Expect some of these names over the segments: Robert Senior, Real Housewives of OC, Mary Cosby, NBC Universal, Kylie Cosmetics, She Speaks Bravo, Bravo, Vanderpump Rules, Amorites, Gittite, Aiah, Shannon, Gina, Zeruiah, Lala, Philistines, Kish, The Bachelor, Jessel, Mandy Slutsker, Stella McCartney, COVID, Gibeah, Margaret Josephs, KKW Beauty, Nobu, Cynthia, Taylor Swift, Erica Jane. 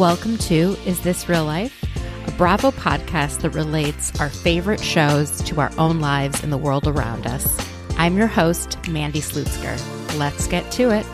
Welcome to Is This Real Life? A Bravo podcast that relates our favorite shows to our own lives and the world around us. I'm your host, Mandy Slutsker. Let's get to it.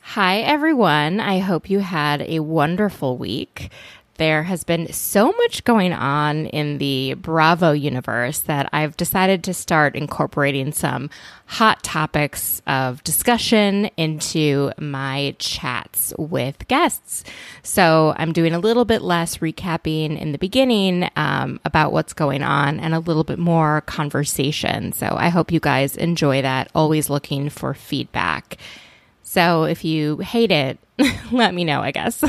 Hi, everyone. I hope you had a wonderful week. There has been so much going on in the Bravo universe that I've decided to start incorporating some hot topics of discussion into my chats with guests. So I'm doing a little bit less recapping in the beginning about what's going on and a little bit more conversation. So I hope you guys enjoy that. Always looking for feedback. So if you hate it, let me know, I guess.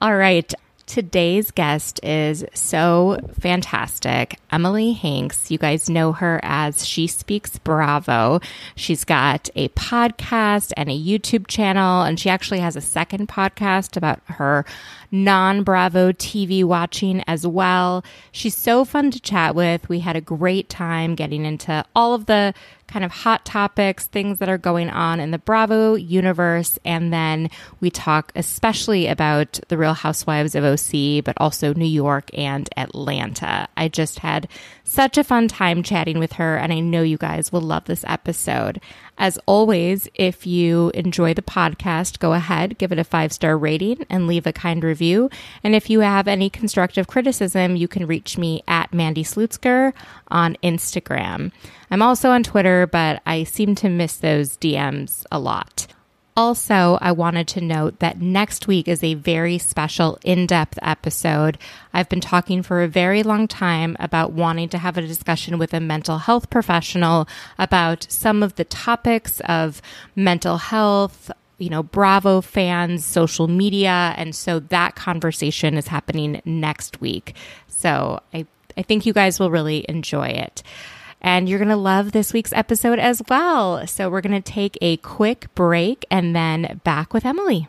All right, today's guest is so fantastic, Emily Hanks. You guys know her as She Speaks Bravo. She's got a podcast and a YouTube channel, and she actually has a second podcast about her non-Bravo TV watching as well. She's so fun to chat with. We had a great time getting into all of the kind of hot topics, things that are going on in the Bravo universe. And then we talk especially about the Real Housewives of OC, but also New York and Atlanta. I just had such a fun time chatting with her, and I know you guys will love this episode. As always, if you enjoy the podcast, go ahead, give it a 5-star rating and leave a kind review. And if you have any constructive criticism, you can reach me at Mandy Slutsker on Instagram. I'm also on Twitter, but I seem to miss those DMs a lot. Also, I wanted to note that next week is a very special in-depth episode. I've been talking for a very long time about wanting to have a discussion with a mental health professional about some of the topics of mental health, you know, Bravo fans, social media. And so that conversation is happening next week. So I think you guys will really enjoy it. And you're going to love this week's episode as well. So we're going to take a quick break and then back with Emily.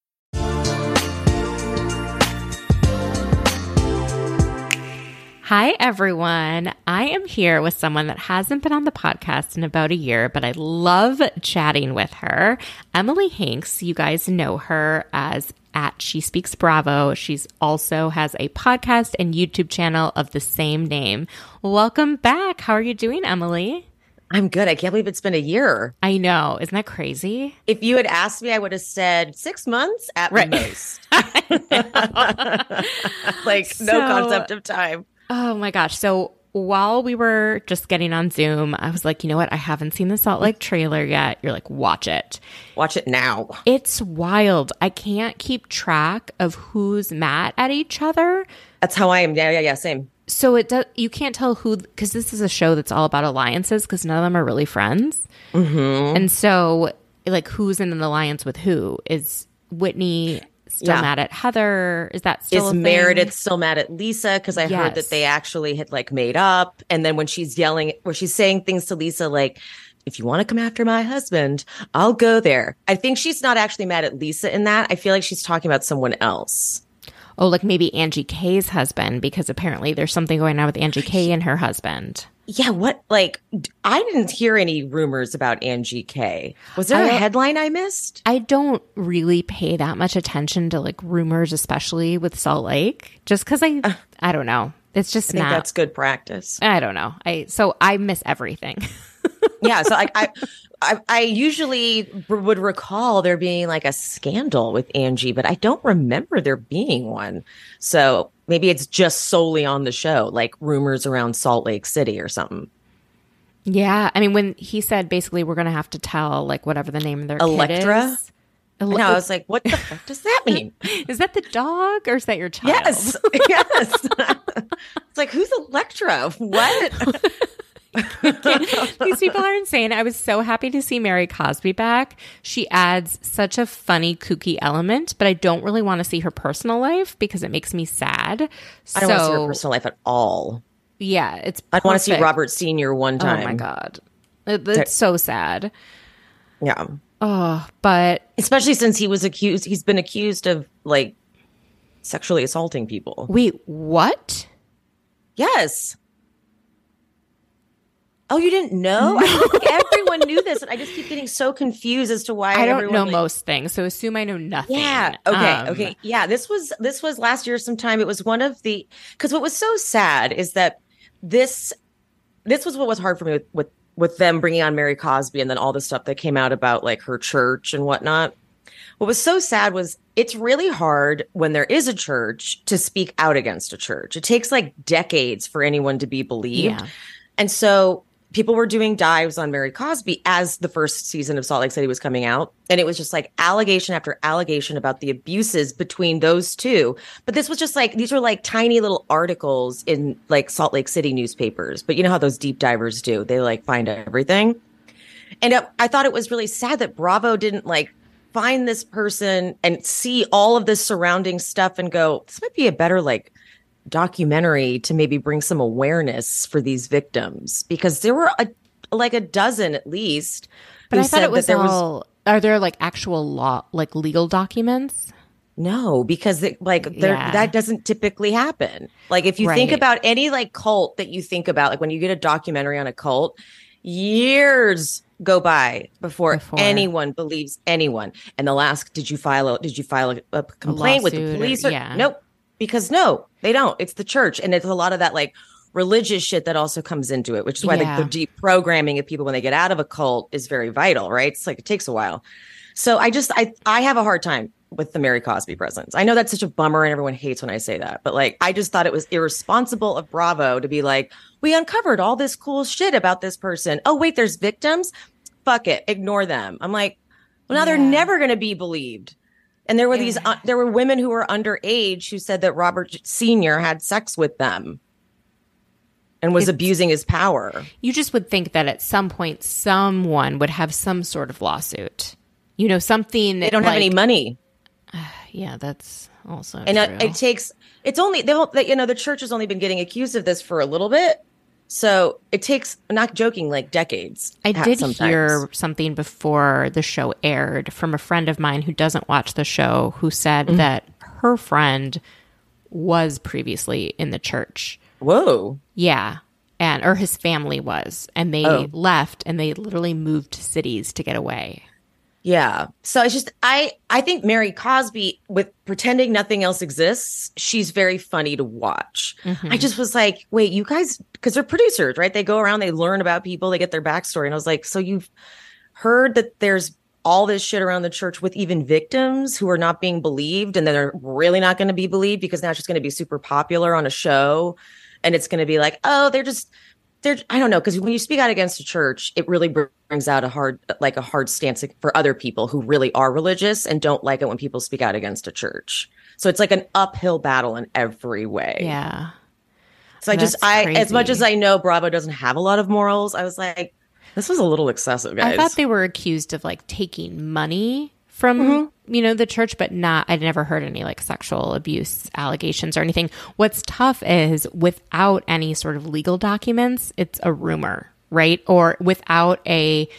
Hi, everyone. I am here with someone that hasn't been on the podcast in about a year, but I love chatting with her. Emily Hanks, you guys know her as at She Speaks Bravo. She's also has a podcast and YouTube channel of the same name. Welcome back. How are you doing, Emily? I'm good. I can't believe it's been a year. I know. Isn't that crazy? If you had asked me, I would have said 6 months at the most. No concept of time. Oh my gosh. So while we were just getting on Zoom, I was like, you know what? I haven't seen the Salt Lake trailer yet. You're like, watch it. Watch it now. It's wild. I can't keep track of who's mad at each other. That's how I am. Yeah. Same. So it does, you can't tell who, because this is a show that's all about alliances because none of them are really friends. Mm-hmm. And so like who's in an alliance with who? Is Whitney still mad at Heather? Is that still a thing? Is Meredith still mad at Lisa? Because I heard that they actually had like made up. And then when she's yelling, where she's saying things to Lisa like, if you want to come after my husband, I'll go there. I think she's not actually mad at Lisa in that. I feel like she's talking about someone else. Oh, like maybe Angie K's husband, because apparently there's something going on with Angie K and her husband. Yeah, what? Like, I didn't hear any rumors about Angie K. Was there a headline I missed? I don't really pay that much attention to like rumors, especially with Salt Lake, just because I don't know. It's just I think that's good practice. I don't know. So I miss everything. Yeah. So I usually would recall there being like a scandal with Angie, but I don't remember there being one. So maybe it's just solely on the show, like rumors around Salt Lake City or something. Yeah. I mean, when he said basically we're going to have to tell like whatever the name of their kid is. No, I was like, what the fuck does that mean? Is that the dog or is that your child? Yes. Yes. It's like, who's Electra? What? These people are insane. I was so happy to see Mary Cosby back. She adds such a funny, kooky element, but I don't really want to see her personal life because it makes me sad. I don't want to see her personal life at all. Yeah, it's perfect. I want to see Robert Senior one time. Oh, my God. It's so sad. Yeah. Oh, but especially since he was accused. He's been accused of, like, sexually assaulting people. Wait, what? Yes. Oh, you didn't know? No. I think everyone knew this, and I just keep getting so confused as to why I don't know most things. So assume I know nothing. Yeah. Okay. Okay. Yeah. This was last year sometime. It was one of the, because what was so sad is that this was what was hard for me with them bringing on Mary Cosby and then all the stuff that came out about, like, her church and whatnot. What was so sad was it's really hard when there is a church to speak out against a church. It takes, like, decades for anyone to be believed. Yeah. And so people were doing dives on Mary Cosby as the first season of Salt Lake City was coming out. And it was just like allegation after allegation about the abuses between those two. But this was just like, these were like tiny little articles in, like, Salt Lake City newspapers. But you know how those deep divers do. They, like, find everything. And I thought it was really sad that Bravo didn't, like, find this person and see all of this surrounding stuff and go, this might be a better, like, documentary to maybe bring some awareness for these victims, because there were like a dozen at least. But I thought it was all. Are there, like, actual law, like, legal documents? No, because that doesn't typically happen. Like, if you think about any, like, cult that you think about, like, when you get a documentary on a cult, years go by before anyone believes anyone. And they'll ask, did you file a complaint with the police? Nope. Because no, they don't. It's the church. And it's a lot of that, like, religious shit that also comes into it, which is why the deprogramming of people when they get out of a cult is very vital, right? It's like it takes a while. So I have a hard time with the Mary Cosby presence. I know that's such a bummer and everyone hates when I say that. But, like, I just thought it was irresponsible of Bravo to be like, we uncovered all this cool shit about this person. Oh, wait, there's victims? Fuck it. Ignore them. I'm like, well, now they're never going to be believed. And there were these, there were women who were underage who said that Robert Senior had sex with them and was abusing his power. You just would think that at some point someone would have some sort of lawsuit. You know, something. They don't have any money. Yeah, that's also true. And it takes, it's only, you know, the church has only been getting accused of this for a little bit. So it takes, I'm not joking, like, decades. I did hear something before the show aired from a friend of mine who doesn't watch the show, who said that her friend was previously in the church. Whoa. Yeah. Or his family was. And they left and they literally moved to cities to get away. Yeah. So it's just, I think Mary Cosby, with pretending nothing else exists, she's very funny to watch. Mm-hmm. I just was like, wait, you guys, because they're producers, right? They go around, they learn about people, they get their backstory. And I was like, so you've heard that there's all this shit around the church with even victims who are not being believed, and then they're really not going to be believed because now she's going to be super popular on a show. And it's going to be like, oh, I don't know, because when you speak out against a church, it really brings out a hard stance for other people who really are religious and don't like it when people speak out against a church. So it's like an uphill battle in every way. Yeah. So That's crazy. As much as I know Bravo doesn't have a lot of morals, I was like, this was a little excessive, guys. I thought they were accused of, like, taking money from, you know, the church, but I'd never heard any, like, sexual abuse allegations or anything. What's tough is without any sort of legal documents, it's a rumor, right? Or without a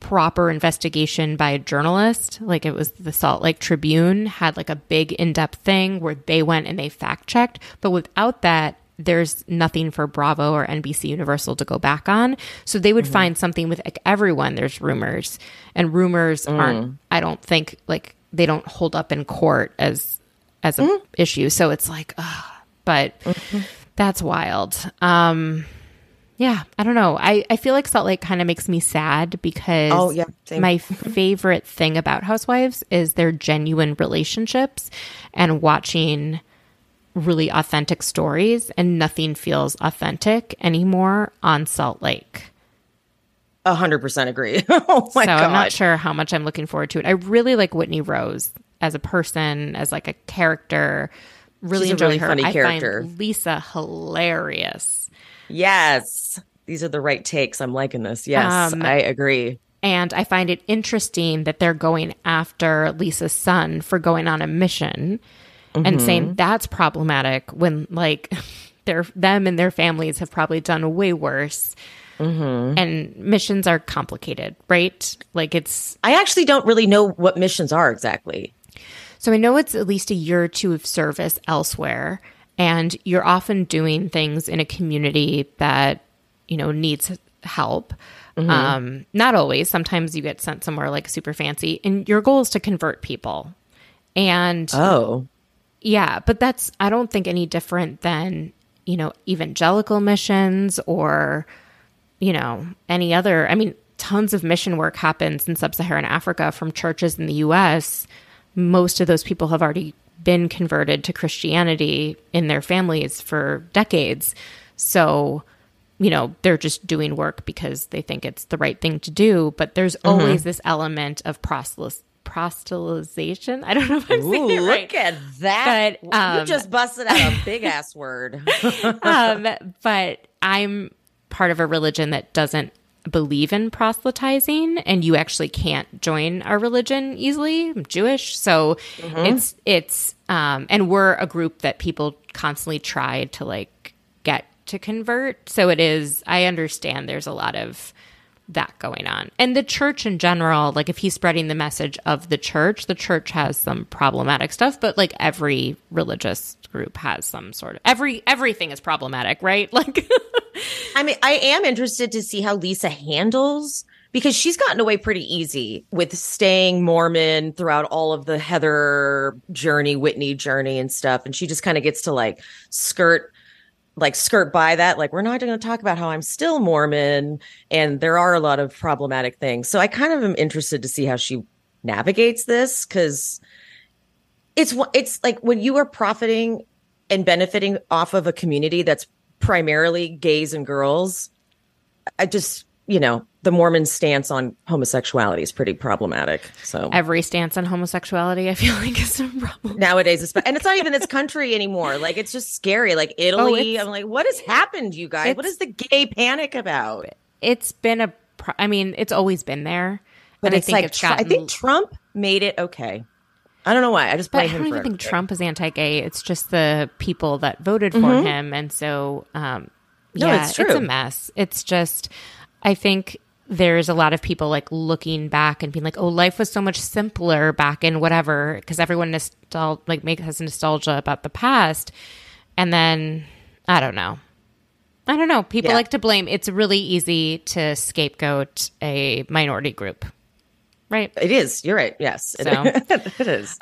proper investigation by a journalist, like it was the Salt Lake Tribune had, like, a big in-depth thing where they went and they fact-checked. But without that, there's nothing for Bravo or NBC Universal to go back on. So they would find something with, like, everyone. There's rumors, and rumors aren't, I don't think, like, they don't hold up in court as an issue. So it's like, but that's wild. Yeah, I don't know. I feel like Salt Lake kind of makes me sad because my favorite thing about Housewives is their genuine relationships and watching really authentic stories, and nothing feels authentic anymore on Salt Lake. 100% agree. Oh my God. So I'm not sure how much I'm looking forward to it. I really like Whitney Rose as a person, as like a character. Really enjoy really her. Funny character. I find Lisa hilarious. Yes. These are the right takes. I'm liking this. Yes, I agree. And I find it interesting that they're going after Lisa's son for going on a mission and saying that's problematic when like them and their families have probably done way worse. And missions are complicated, right? Like I actually don't really know what missions are exactly. So I know it's at least a year or two of service elsewhere, and you're often doing things in a community that, you know, needs help. Not always. Sometimes you get sent somewhere like super fancy, and your goal is to convert people. And yeah, but that's, I don't think any different than, you know, evangelical missions or, you know, any other. I mean, tons of mission work happens in sub-Saharan Africa from churches in the U.S. Most of those people have already been converted to Christianity in their families for decades. So, you know, they're just doing work because they think it's the right thing to do. But there's always this element of proselytization. I don't know if I'm saying it right. Look at that. But, you just busted out a big-ass word. But I'm part of a religion that doesn't believe in proselytizing, and you actually can't join our religion easily. I'm Jewish. So it's and we're a group that people constantly try to like get to convert. So it is, I understand there's a lot of that going on. And the church in general, like if he's spreading the message of the church has some problematic stuff, but like every religious group has some sort of everything is problematic, right? Like I mean, I am interested to see how Lisa handles, because she's gotten away pretty easy with staying Mormon throughout all of the Heather journey, Whitney journey and stuff. And she just kind of gets to like skirt by that. Like, we're not going to talk about how I'm still Mormon and there are a lot of problematic things. So I kind of am interested to see how she navigates this, because it's like when you are profiting and benefiting off of a community that's primarily gays and girls, I just, you know, the Mormon stance on homosexuality is pretty problematic. So every stance on homosexuality, I feel like, is a problem nowadays. And it's not even this country anymore. Like, it's just scary. Like Italy, I'm like, what has happened, you guys? What is the gay panic about? It's been it's always been there, but it's like I think Trump made it okay. I don't know why. I just blame him. I don't even think Trump is anti-gay. It's just the people that voted for him, and so it's a mess. It's just, I think there's a lot of people like looking back and being like, "Oh, life was so much simpler back in whatever," because everyone has nostalgia about the past, and then I don't know. People like to blame. It's really easy to scapegoat a minority group. Right. It is. You're right. Yes, it is.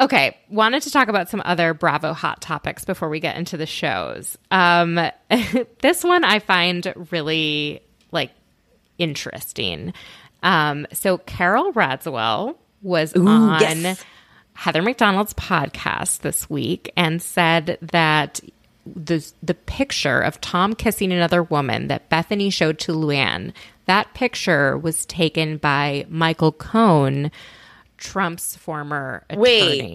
Okay. Wanted to talk about some other Bravo hot topics before we get into the shows. This one I find really like interesting. So Carol Radswell was on Heather McDonald's podcast this week and said that the picture of Tom kissing another woman that Bethenny showed to Luann, that picture was taken by Michael Cohen, Trump's former attorney.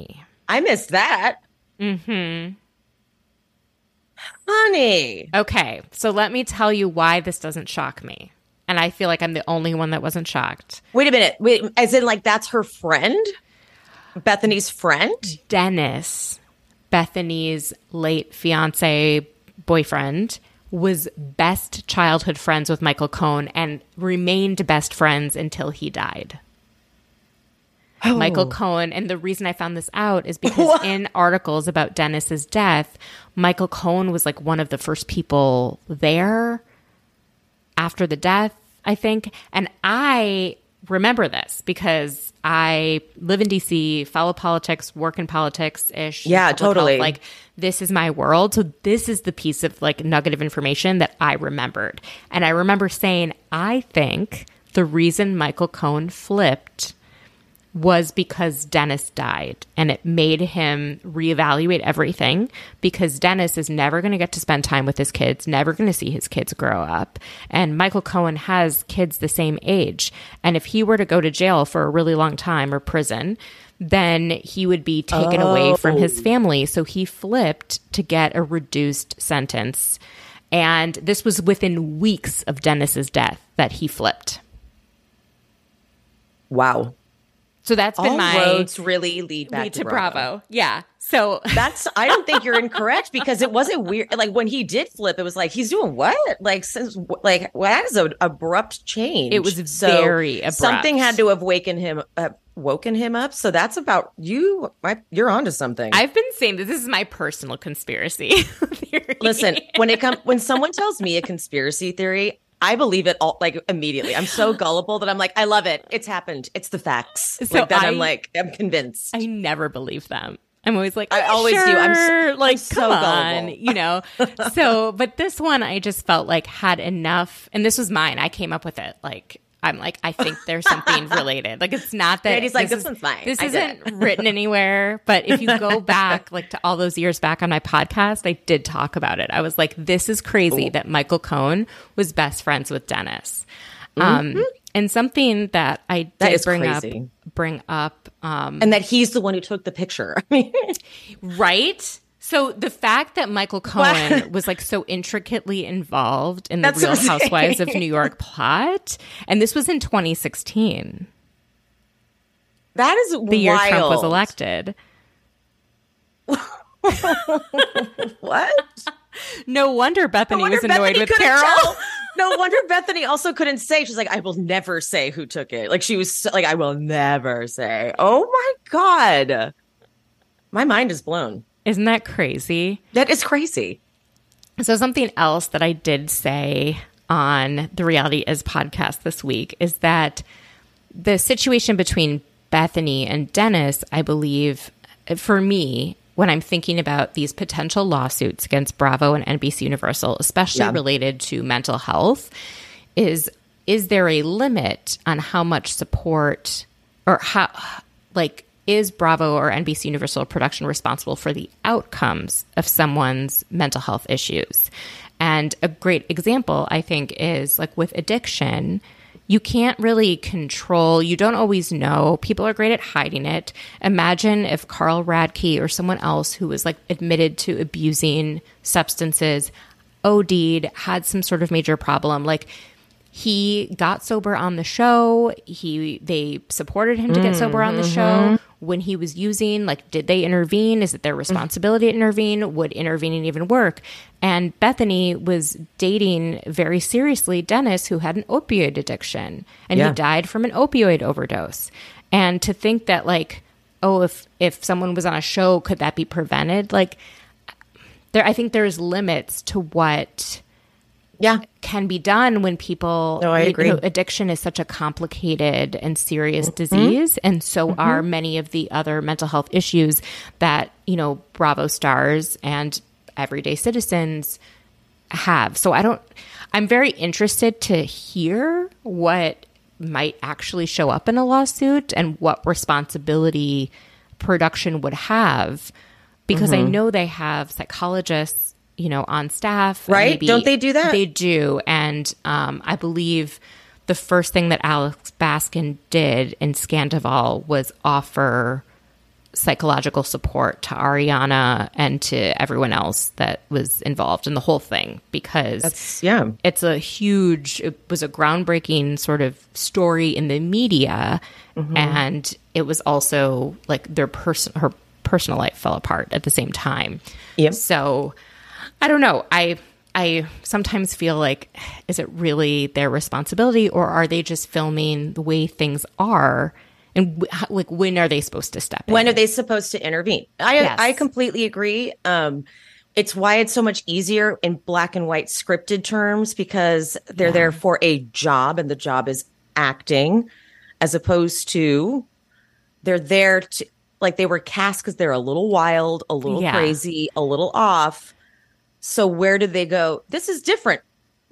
Wait, I missed that. Honey. Okay, so let me tell you why this doesn't shock me. And I feel like I'm the only one that wasn't shocked. Wait a minute. Wait, as in like that's her friend? Bethenny's friend? Dennis, Bethenny's late fiancé boyfriend, was best childhood friends with Michael Cohen and remained best friends until he died. Oh. Michael Cohen, and the reason I found this out is because in articles about Dennis's death, Michael Cohen was like one of the first people there after the death, I think. And I remember this because I live in DC, follow politics, work in politics-ish. Yeah, totally. Health. Like, this is my world. So this is the piece of, like, nugget of information that I remembered. And I remember saying, I think the reason Michael Cohen flipped was because Dennis died, and it made him reevaluate everything, because Dennis is never going to get to spend time with his kids, never going to see his kids grow up. And Michael Cohen has kids the same age. And if he were to go to jail for a really long time or prison, then he would be taken away from his family. So he flipped to get a reduced sentence. And this was within weeks of Dennis's death that he flipped. Wow. So that's been my roads really lead back to Bravo. Yeah. So that's, I don't think you're incorrect, because it wasn't weird. Like when he did flip, it was like, he's doing what? Like, since like, well, that is an abrupt change. It was so very abrupt. Something had to have woken him up. So that's about you. You're onto something. I've been saying that this is my personal conspiracy theory. Listen, when someone tells me a conspiracy theory, I believe it all, like, immediately. I'm so gullible that I'm like, I love it. It's happened. It's the facts. So like, I'm convinced. I never believe them. I'm always like, I always do. I'm so gullible. You know? So, but this one I just felt like had enough. And this was mine. I came up with it. Like, I'm like, I think there's something related. Like, it's not that. He's like, this one's mine. This isn't written anywhere. But if you go back, like, to all those years back on my podcast, I did talk about it. I was like, this is crazy that Michael Cohen was best friends with Dennis. Mm-hmm. And something that I did bring up. And that he's the one who took the picture. Right? So the fact that Michael Cohen was like so intricately involved in the Real Housewives of New York plot, and this was in 2016. That is wild. The year Trump was elected. What? No wonder Bethenny was annoyed with Carol. No wonder Bethenny also couldn't say. She's like, I will never say who took it. Like, she was so, like, I will never say. Oh my God. My mind is blown. Isn't that crazy? That is crazy. So something else that I did say on the Reality Is podcast this week is that the situation between Bethenny and Dennis, I believe, for me, when I'm thinking about these potential lawsuits against Bravo and NBC Universal, especially related to mental health, is there a limit on how much support or how, like, is Bravo or NBC Universal production responsible for the outcomes of someone's mental health issues? And a great example, I think, is like with addiction, you can't really control. You don't always know. People are great at hiding it. Imagine if Carl Radke or someone else who was like admitted to abusing substances, OD'd, had some sort of major problem, like, he got sober on the show. They supported him to get sober on the show. When he was using, like, did they intervene? Is it their responsibility to intervene? Would intervening even work? And Bethenny was dating very seriously Dennis, who had an opioid addiction, and he died from an opioid overdose. And to think that, like, oh, if someone was on a show, could that be prevented? Like, I think there's limits to what can be done when people, agree. You know, addiction is such a complicated and serious disease. And so are many of the other mental health issues that, you know, Bravo stars and everyday citizens have. So I'm very interested to hear what might actually show up in a lawsuit and what responsibility production would have, because I know they have psychologists, you know, on staff. Right? Don't they do that? They do. And I believe the first thing that Alex Baskin did in Scandival was offer psychological support to Ariana and to everyone else that was involved in the whole thing, because it's it was a groundbreaking sort of story in the media. And it was also like her personal life fell apart at the same time. Yep. So I don't know. I sometimes feel like, is it really their responsibility, or are they just filming the way things are? And like, when are they supposed to step in? When are they supposed to intervene? I completely agree. It's why it's so much easier in black and white scripted terms, because they're there for a job, and the job is acting, as opposed to they're there to, like, they were cast because they're a little wild, a little crazy, a little off. So where did they go? This is different.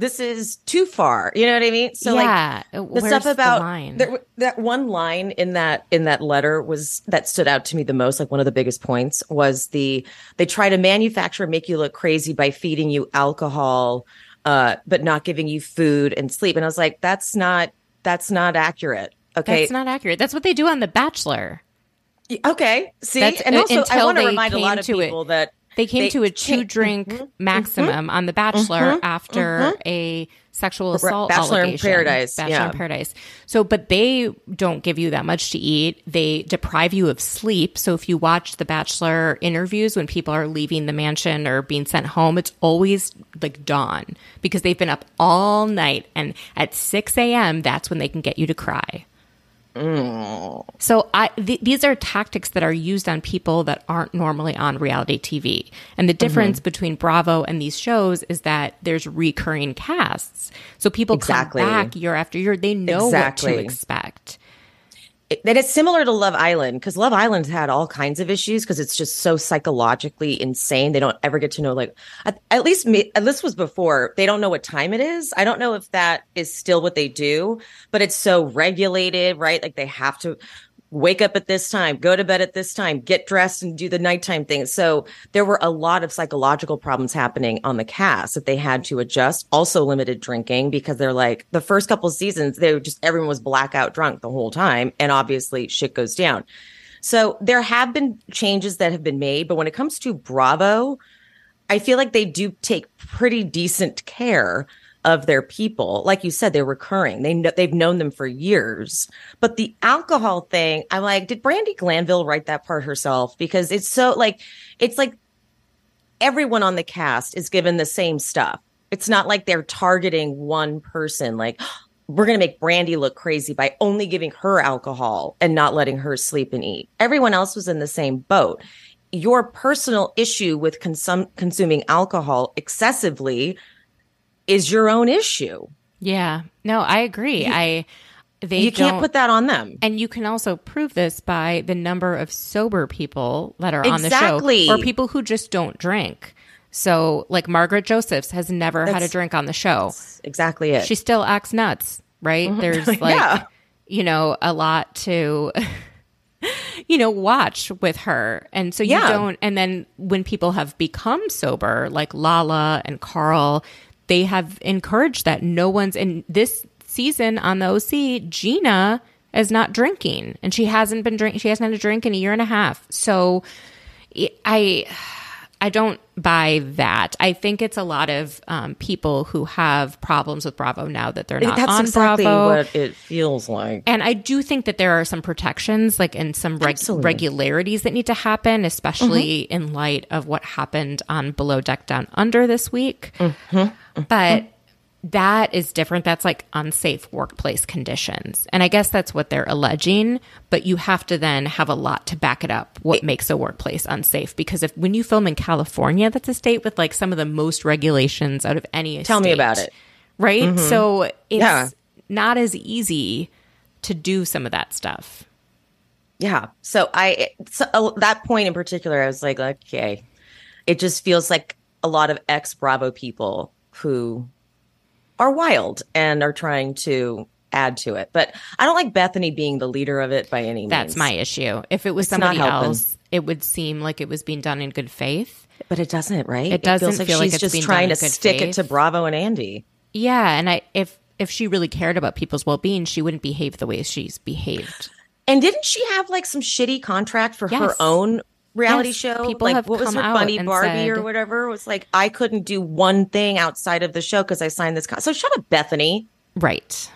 this is too far. You know what I mean? So yeah, like the stuff about the line? That one line in that letter was that stood out to me the most. Like one of the biggest points was they try to manufacture and make you look crazy by feeding you alcohol, but not giving you food and sleep. And I was like, that's not accurate. Okay, that's not accurate. That's what they do on The Bachelor. Okay, see, that's, and also I want to remind a lot of people that. They came to a two-drink maximum on The Bachelor after a sexual assault allegation. Bachelor in Paradise. So, but they don't give you that much to eat. They deprive you of sleep. So if you watch The Bachelor interviews when people are leaving the mansion or being sent home, it's always like dawn because they've been up all night. And at 6 a.m., that's when they can get you to cry. So these are tactics that are used on people that aren't normally on reality TV. And the difference between Bravo and these shows is that there's recurring casts. So people come back year after year. They know what to expect. That it's similar to Love Island, because Love Island's had all kinds of issues because it's just so psychologically insane. They don't ever get to know, like, at least me, this was before, they don't know what time it is. I don't know if that is still what they do, but it's so regulated, right? Like they have to wake up at this time, go to bed at this time, get dressed and do the nighttime thing. So there were a lot of psychological problems happening on the cast that they had to adjust. Also limited drinking, because they're like the first couple of seasons, they were just, everyone was blackout drunk the whole time. And obviously shit goes down. So there have been changes that have been made. But when it comes to Bravo, I feel like they do take pretty decent care of their people. Like you said, they're recurring. They've known them for years. But the alcohol thing, I'm like, did Brandi Glanville write that part herself? Because it's so like, it's like everyone on the cast is given the same stuff. It's not like they're targeting one person. Like, we're going to make Brandi look crazy by only giving her alcohol and not letting her sleep and eat. Everyone else was in the same boat. Your personal issue with consuming alcohol excessively is your own issue. Yeah. No, I agree. You can't put that on them. And you can also prove this by the number of sober people that are on the show, or people who just don't drink. So like Margaret Josephs has never had a drink on the show. That's exactly it. She still acts nuts, right? There's like, you know, a lot to... you know, watch with her. And so you don't... And then when people have become sober, like Lala and Carl... They have encouraged that no one's in this season on the OC. Gina is not drinking, and she hasn't been drinking. She hasn't had a drink in a year and a half. So, I don't buy that. I think it's a lot of people who have problems with Bravo now that they're not on Bravo. That's exactly what it feels like. And I do think that there are some protections, like, and some regularities that need to happen, especially in light of what happened on Below Deck Down Under this week. But that is different. That's like unsafe workplace conditions. And I guess that's what they're alleging, but you have to then have a lot to back it up. What makes a workplace unsafe? Because when you film in California, that's a state with like some of the most regulations out of any state. Tell me about it. Right? So it's not as easy to do some of that stuff. Yeah. So that point in particular, I was like, okay, it just feels like a lot of ex-Bravo people who are wild and are trying to add to it. But I don't like Bethenny being the leader of it by any means. That's my issue. If it was somebody else, it would seem like it was being done in good faith. But it doesn't, right? It doesn't feel like it's being done in good faith. She's just trying to stick it to Bravo and Andy. Yeah, and if she really cared about people's well-being, she wouldn't behave the way she's behaved. And didn't she have like some shitty contract for her own reality show? People like, have what was her Bunny Barbie said, or whatever? It was like, I couldn't do one thing outside of the show because I signed this so shut up, Bethenny. Right.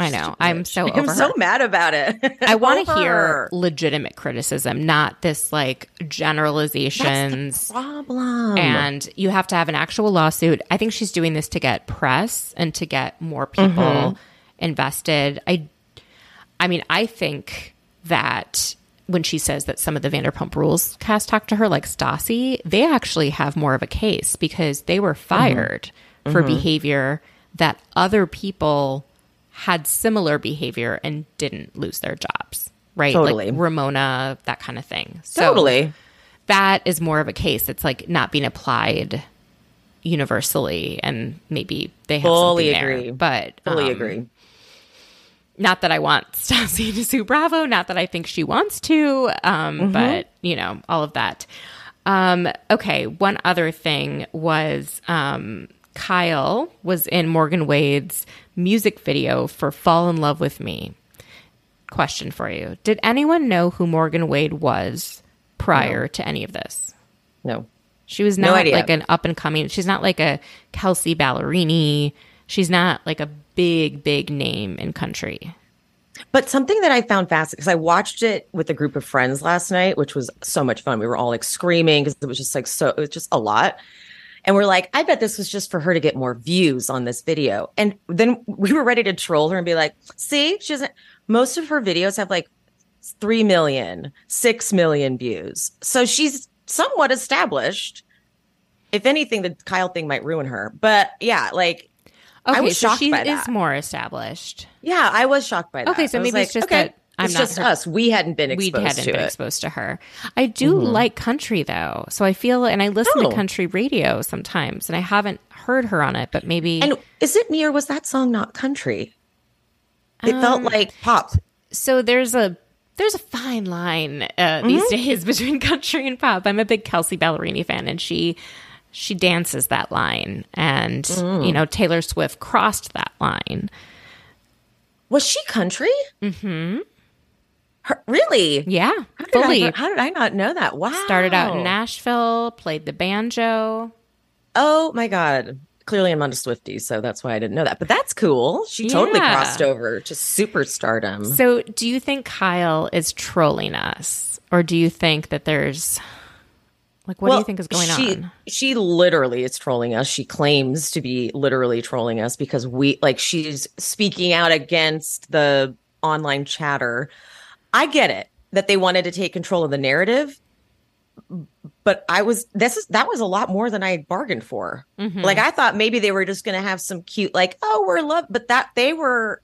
I know. I'm so over her. I'm so mad about it. I want to hear legitimate criticism, not this like generalizations. That's the problem. And you have to have an actual lawsuit. I think she's doing this to get press and to get more people invested. I mean, I think that when she says that some of the Vanderpump Rules cast talked to her, like Stassi, they actually have more of a case because they were fired for behavior that other people had similar behavior and didn't lose their jobs, right? Totally. Like Ramona, that kind of thing. So that is more of a case. It's like not being applied universally, and maybe they have fully something agree. There. But fully agree. Not that I want Stassi to sue Bravo. Not that I think she wants to. But you know, all of that. Okay. One other thing was Kyle was in Morgan Wade's music video for "Fall in Love with Me." Question for you: did anyone know who Morgan Wade was prior to any of this? No. She was not like an up and coming. She's not like a Kelsey Ballerini. She's not like a big, big name in country. But something that I found fascinating, because I watched it with a group of friends last night, which was so much fun. We were all like screaming because it was just like it was just a lot. And we're like, I bet this was just for her to get more views on this video. And then we were ready to troll her and be like, see, she doesn't. Most of her videos have like 3 million, 6 million views. So she's somewhat established. If anything, the Kyle thing might ruin her. But yeah, like, okay, I was shocked so she by that. Is more established. Yeah, I was shocked by that. Okay, so maybe like, it's just that I'm it's not just her. Us. We hadn't been exposed to her. I do like country though, so I feel and I listen to country radio sometimes, and I haven't heard her on it, but maybe. And is it me or was that song not country? It felt like pop. So there's a fine line these days between country and pop. I'm a big Kelsey Ballerini fan, and she dances that line, and you know, Taylor Swift crossed that line. Was she country? Mm-hmm. Really? Yeah. How did I not know that? Wow. Started out in Nashville, played the banjo. Oh my God. Clearly I'm on a Swiftie, so that's why I didn't know that. But that's cool. She totally crossed over to superstardom. So do you think Kyle is trolling us? Or do you think that there's like, what do you think is going on? She literally is trolling us. She claims to be literally trolling us because she's speaking out against the online chatter. I get it that they wanted to take control of the narrative, but that was a lot more than I had bargained for. Mm-hmm. Like, I thought maybe they were just going to have some cute, like, oh, we're in love, but that they were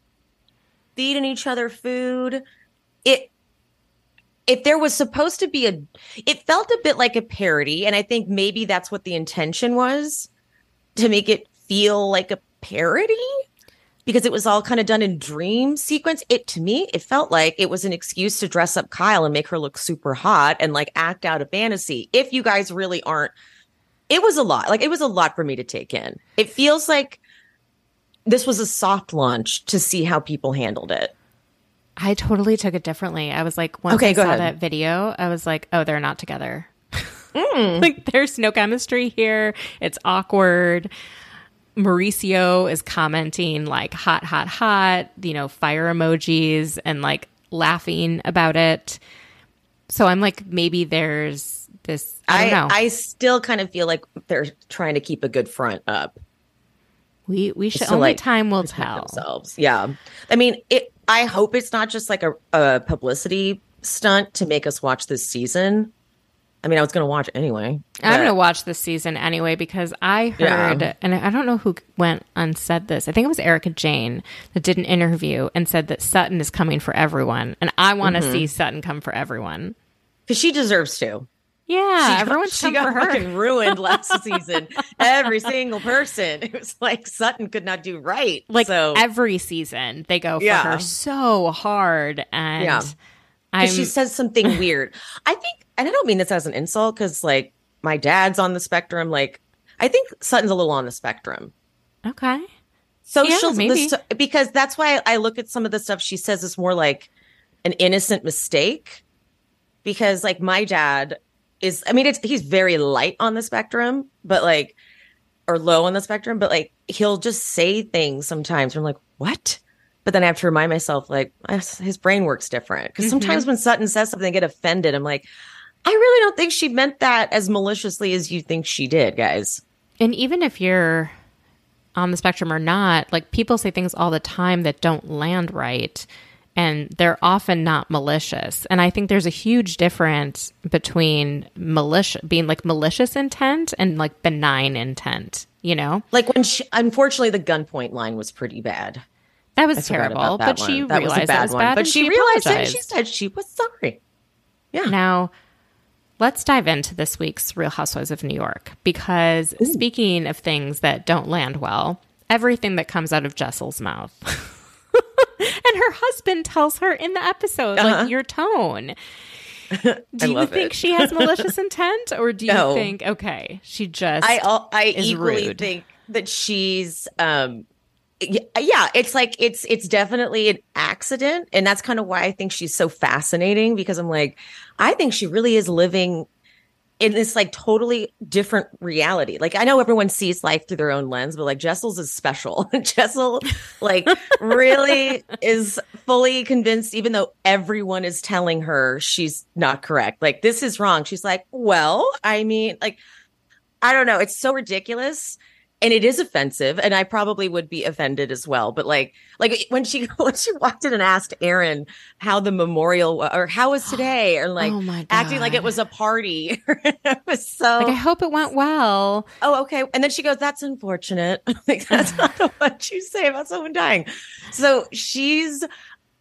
feeding each other food. If there was supposed to be it felt a bit like a parody, and I think maybe that's what the intention was, to make it feel like a parody, because it was all kind of done in dream sequence. To me, it felt like it was an excuse to dress up Kyle and make her look super hot and like act out a fantasy. If you guys really aren't, it was a lot for me to take in. It feels like this was a soft launch to see how people handled it. I totally took it differently. I was like, once I saw that video, I was like, oh, they're not together. Like, there's no chemistry here. It's awkward. Mauricio is commenting like hot, hot, hot, you know, fire emojis and like laughing about it. So I'm like, maybe there's this, I don't know. I still kind of feel like they're trying to keep a good front up. We should, so only like, time will tell. Themselves. Yeah. I mean, I hope it's not just like a publicity stunt to make us watch this season. I mean, I was going to watch it anyway. I'm going to watch this season anyway because I heard, and I don't know who went and said this. I think it was Erica Jane that did an interview and said that Sutton is coming for everyone. And I want to see Sutton come for everyone. Because she deserves to. Yeah, she got fucking ruined last season. Every single person. It was like Sutton could not do right. Like, so every season they go for her so hard, and she says something weird. I think, and I don't mean this as an insult because like my dad's on the spectrum. Like, I think Sutton's a little on the spectrum. Okay, so because that's why I look at some of the stuff she says is more like an innocent mistake, because like my dad. He's very light on the spectrum, but like, or low on the spectrum, but like, he'll just say things sometimes where I'm like, what? But then I have to remind myself, like, his brain works different. Because sometimes when Sutton says something, I get offended. I'm like, I really don't think she meant that as maliciously as you think she did, guys. And even if you're on the spectrum or not, like, people say things all the time that don't land right. And they're often not malicious. And I think there's a huge difference between being like malicious intent and like benign intent, you know? Like when unfortunately the gunpoint line was pretty bad. That was terrible, but she realized it was bad. But she realized it. She said she was sorry. Yeah. Now, Let's dive into this week's Real Housewives of New York, because speaking of things that don't land well, everything that comes out of Jessel's mouth and her husband tells her in the episode, like, your tone. Do you think she has malicious intent, or do you think, okay, she just I equally think that she's it's like it's definitely an accident, and that's kind of why I think she's so fascinating, because I'm like, I think she really is living in this like totally different reality. Like, I know everyone sees life through their own lens, but like Jessel's is special. Jessel like really is fully convinced, even though everyone is telling her she's not correct. Like, this is wrong. She's like, well, I mean, like, I don't know. It's so ridiculous. And it is offensive, and I probably would be offended as well. But like when she walked in and asked Aaron how the memorial or how was today, or like acting like it was a party, it was so like, I hope it went well. Oh, okay. And then she goes, "That's unfortunate." Like, that's not what you say about someone dying. So she's.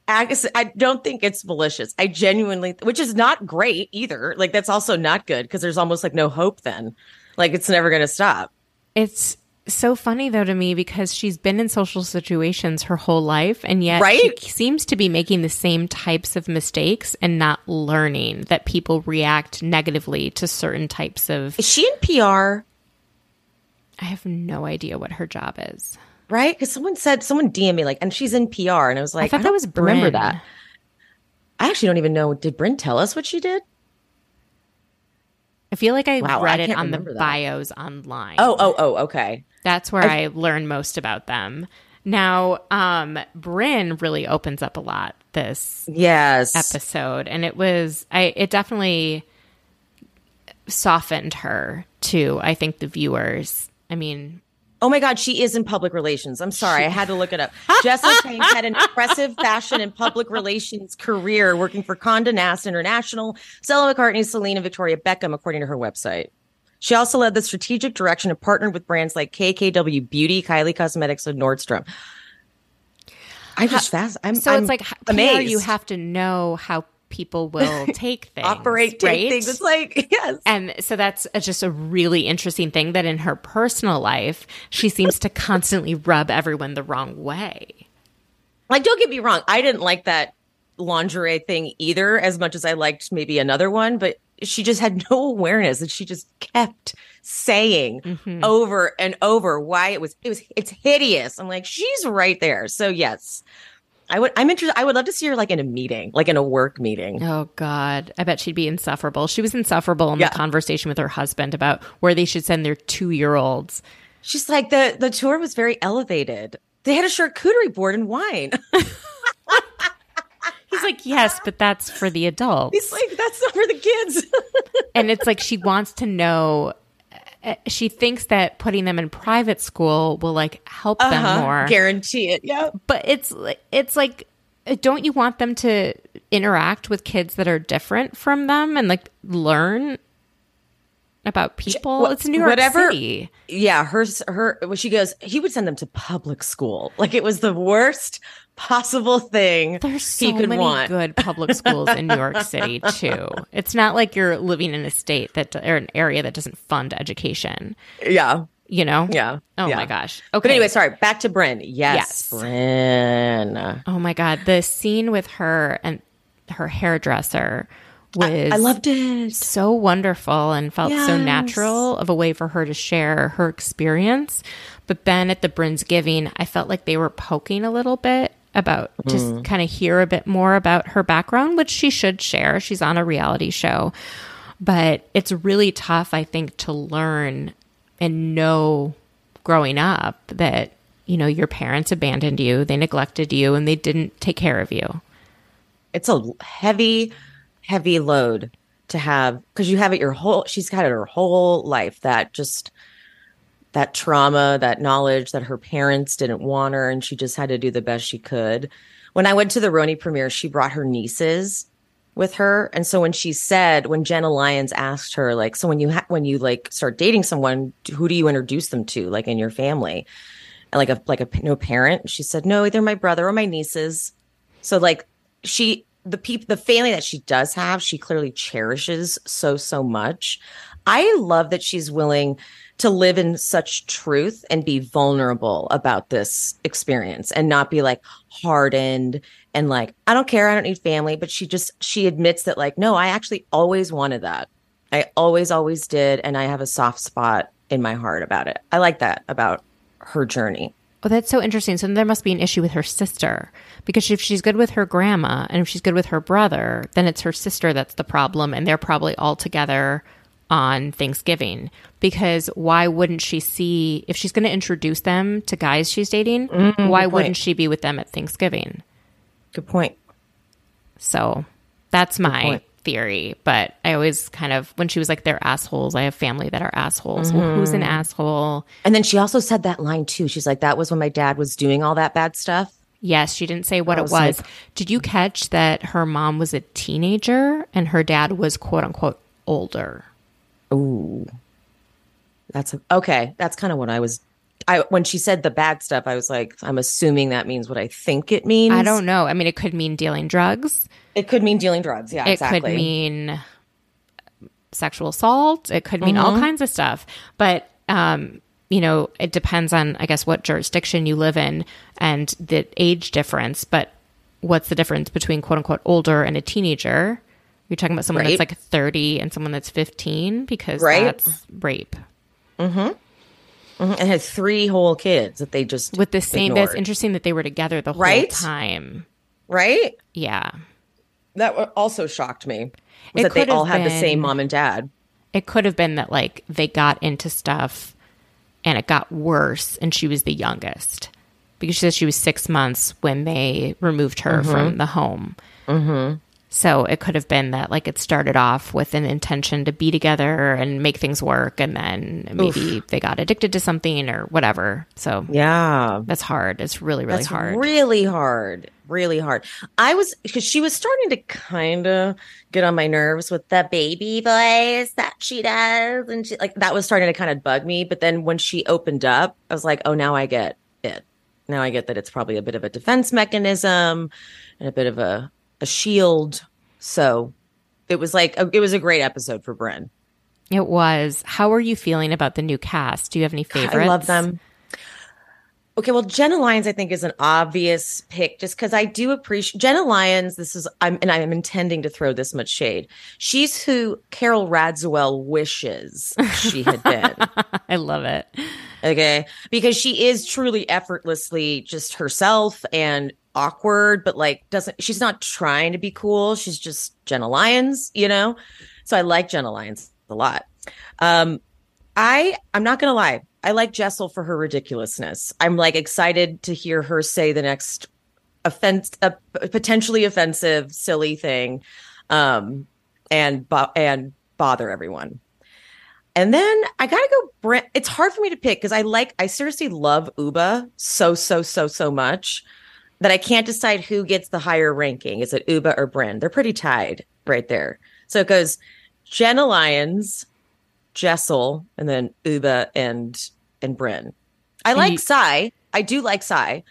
I don't think it's malicious. I genuinely, which is not great either. Like, that's also not good, because there's almost like no hope then. Like, it's never going to stop. It's so funny, though, to me, because she's been in social situations her whole life, and yet she seems to be making the same types of mistakes and not learning that people react negatively to certain types of... Is she in PR? I have no idea what her job is. Right? Because someone DM'd me, like, and she's in PR, and I was like, I thought that was Bryn. Remember that. I actually don't even know. Did Bryn tell us what she did? I feel like I read it on the bios online. Oh, okay. That's where I learned most about them. Now, Bryn really opens up a lot this episode, and it definitely softened her to, I think, the viewers. I mean, oh my God, she is in public relations. I'm sorry, I had to look it up. Jessel Tanks had an impressive fashion and public relations career, working for Condé Nast International, Stella McCartney, Celine, and Victoria Beckham, according to her website. She also led the strategic direction and partnered with brands like KKW Beauty, Kylie Cosmetics, and Nordstrom. I'm it's like, amazed. PR, you have to know how people will take things, take things. It's like, yes. And so that's just a really interesting thing, that in her personal life, she seems to constantly rub everyone the wrong way. Like, don't get me wrong, I didn't like that lingerie thing either, as much as I liked maybe another one, but she just had no awareness, and she just kept saying over and over why it's hideous. I'm like, she's right there. So yes. I'm interested. I would love to see her like in a meeting, like in a work meeting. Oh God, I bet she'd be insufferable. She was insufferable in the conversation with her husband about where they should send their 2-year-olds. She's like, the tour was very elevated. They had a charcuterie board and wine. He's like, yes, but that's for the adults. He's like, that's not for the kids. And it's like, she wants to know. She thinks that putting them in private school will like help them more. Guarantee it. Yeah. But it's like, don't you want them to interact with kids that are different from them and like learn about people? It's New York City. Yeah. Well, she goes, he would send them to public school. Like, it was the worst possible thing. There's so many good public schools in New York City too. It's not like you're living in a state that or an area that doesn't fund education. Yeah, you know. Yeah. Oh my gosh. Okay. But anyway, sorry. Back to Bryn. Yes. Bryn. Oh my God, the scene with her and her hairdresser was I loved it. So wonderful, and felt so natural of a way for her to share her experience. But then at the Bryn's Giving, I felt like they were poking a little bit about just kind of hear a bit more about her background, which she should share. She's on a reality show, but it's really tough, I think, to learn and know growing up that, you know, your parents abandoned you, they neglected you, and they didn't take care of you. It's a heavy, heavy load to have, because you have it she's had it her whole life, that just that trauma, that knowledge that her parents didn't want her, and she just had to do the best she could. When I went to the Roni premiere, she brought her nieces with her. And so when Jenna Lyons asked her, like, so when you like start dating someone, who do you introduce them to, like, in your family? And like a no parent, she said, no, either my brother or my nieces. So like she the family that she does have, she clearly cherishes so much. I love that she's willing to live in such truth and be vulnerable about this experience and not be like hardened and like, I don't care, I don't need family. But she admits that like, no, I actually always wanted that. I always did. And I have a soft spot in my heart about it. I like that about her journey. Oh, that's so interesting. So there must be an issue with her sister, because if she's good with her grandma and if she's good with her brother, then it's her sister that's the problem. And they're probably all together on Thanksgiving, because why wouldn't she see, if she's going to introduce them to guys she's dating, why wouldn't she be with them at Thanksgiving? Good point. So that's my theory. But I always kind of, when she was like, they're assholes, I have family that are assholes. Mm-hmm. Well, who's an asshole? And then she also said that line too. She's like, that was when my dad was doing all that bad stuff. Yes, she didn't say what it was. Like, did you catch that her mom was a teenager and her dad was quote unquote older? Ooh, okay. That's kind of what when she said the bad stuff, I was like, I'm assuming that means what I think it means. I don't know. I mean, it could mean dealing drugs. It could mean dealing drugs. Yeah, exactly. It could mean sexual assault. It could mean all kinds of stuff. But, you know, it depends on, I guess, what jurisdiction you live in and the age difference. But what's the difference between quote unquote older and a teenager? You're talking about someone that's like 30 and someone that's 15, because that's rape. Mm-hmm. And had 3 whole kids that they just with the same. Ignored. That's interesting that they were together the whole time. Right? Yeah. That also shocked me. Was that they all had the same mom and dad. It could have been that like they got into stuff and it got worse, and she was the youngest, because she said she was 6 months when they removed her from the home. Mm-hmm. So it could have been that like it started off with an intention to be together and make things work, and then maybe they got addicted to something or whatever. So yeah, that's hard. It's really hard. Really hard. Really hard. Because she was starting to kind of get on my nerves with the baby voice that she does. And she, like, that was starting to kind of bug me. But then when she opened up, I was like, oh, now I get it. Now I get that it's probably a bit of a defense mechanism and a bit of a shield. So it was like it was a great episode for Bryn. It was. How are you feeling about the new cast? Do you have any favorites? God, I love them. Okay, well, Jenna Lyons, I think, is an obvious pick, just because I do appreciate Jenna Lyons. I am intending to throw this much shade. She's who Carol Radziwill wishes she had been. I love it. Okay, because she is truly effortlessly just herself and awkward, but like she's not trying to be cool. She's just Jenna Lyons, you know? So I like Jenna Lyons a lot. I'm not going to lie. I like Jessel for her ridiculousness. I'm like excited to hear her say the next potentially offensive, silly thing, and bother everyone. And then I got to go. It's hard for me to pick, because I seriously love Uba so much that I can't decide who gets the higher ranking. Is it Uba or Bryn? They're pretty tied right there. So it goes Jenna Lyons, Jessel, and then Uba and Bryn. I like Cy. I do like Cy.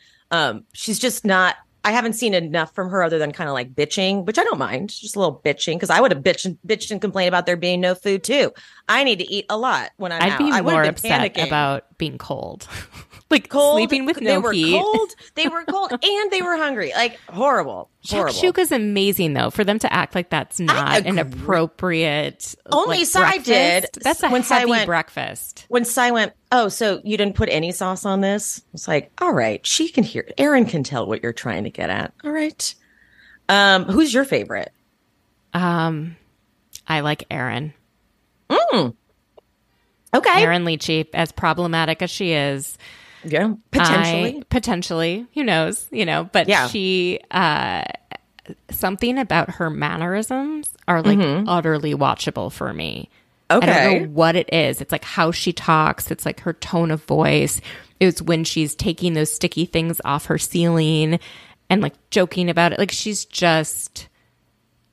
She's just not, I haven't seen enough from her other than kind of like bitching, which I don't mind. Just a little bitching, because I would have bitched and complained about there being no food too. I need to eat a lot when I'm out. I'd be more upset about being cold. Like cold, sleeping with no heat. They were cold and they were hungry. Like horrible. Shakshuka's amazing though. For them to act like that's not an appropriate. Only like, Cy did. That's a heavy breakfast. When Cy went, oh, so you didn't put any sauce on this? It's like, all right, she can hear. Aaron can tell what you're trying to get at. All right. Who's your favorite? I like Aaron. Okay. Aaron Leachy, as problematic as she is. Yeah, potentially, who knows, you know, but yeah. She, something about her mannerisms are like utterly watchable for me. Okay. I don't know what it is. It's like how she talks. It's like her tone of voice. It's when she's taking those sticky things off her ceiling and like joking about it. Like she's just,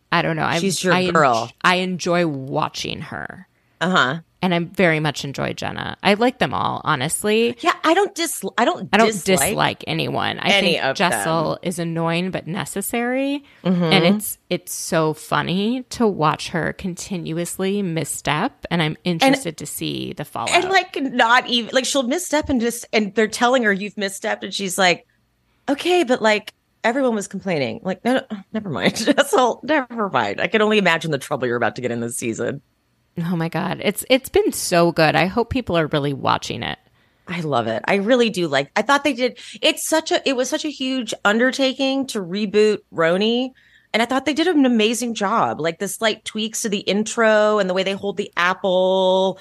I don't know. She's your girl. I enjoy watching her. And I very much enjoy Jenna. I like them all, honestly. Yeah, I don't dislike anyone. I think Jessel is annoying but necessary, and it's so funny to watch her continuously misstep. And I'm interested to see the follow-up. And she'll misstep and they're telling her you've misstepped, and she's like, okay, but everyone was complaining. Like, no, never mind, Jessel, never mind. I can only imagine the trouble you're about to get in this season. Oh my God. It's been so good. I hope people are really watching it. I love it. I really do. I thought they did. It was such a huge undertaking to reboot Roni. And I thought they did an amazing job. The slight tweaks to the intro and the way they hold the apple.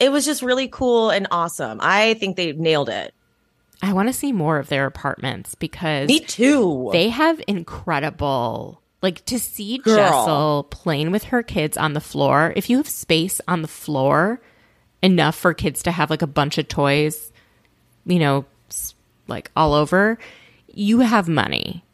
It was just really cool and awesome. I think they nailed it. I want to see more of their apartments because me too. They have incredible... to see Girl. Jessel playing with her kids on the floor. If you have space on the floor enough for kids to have a bunch of toys, all over, you have money,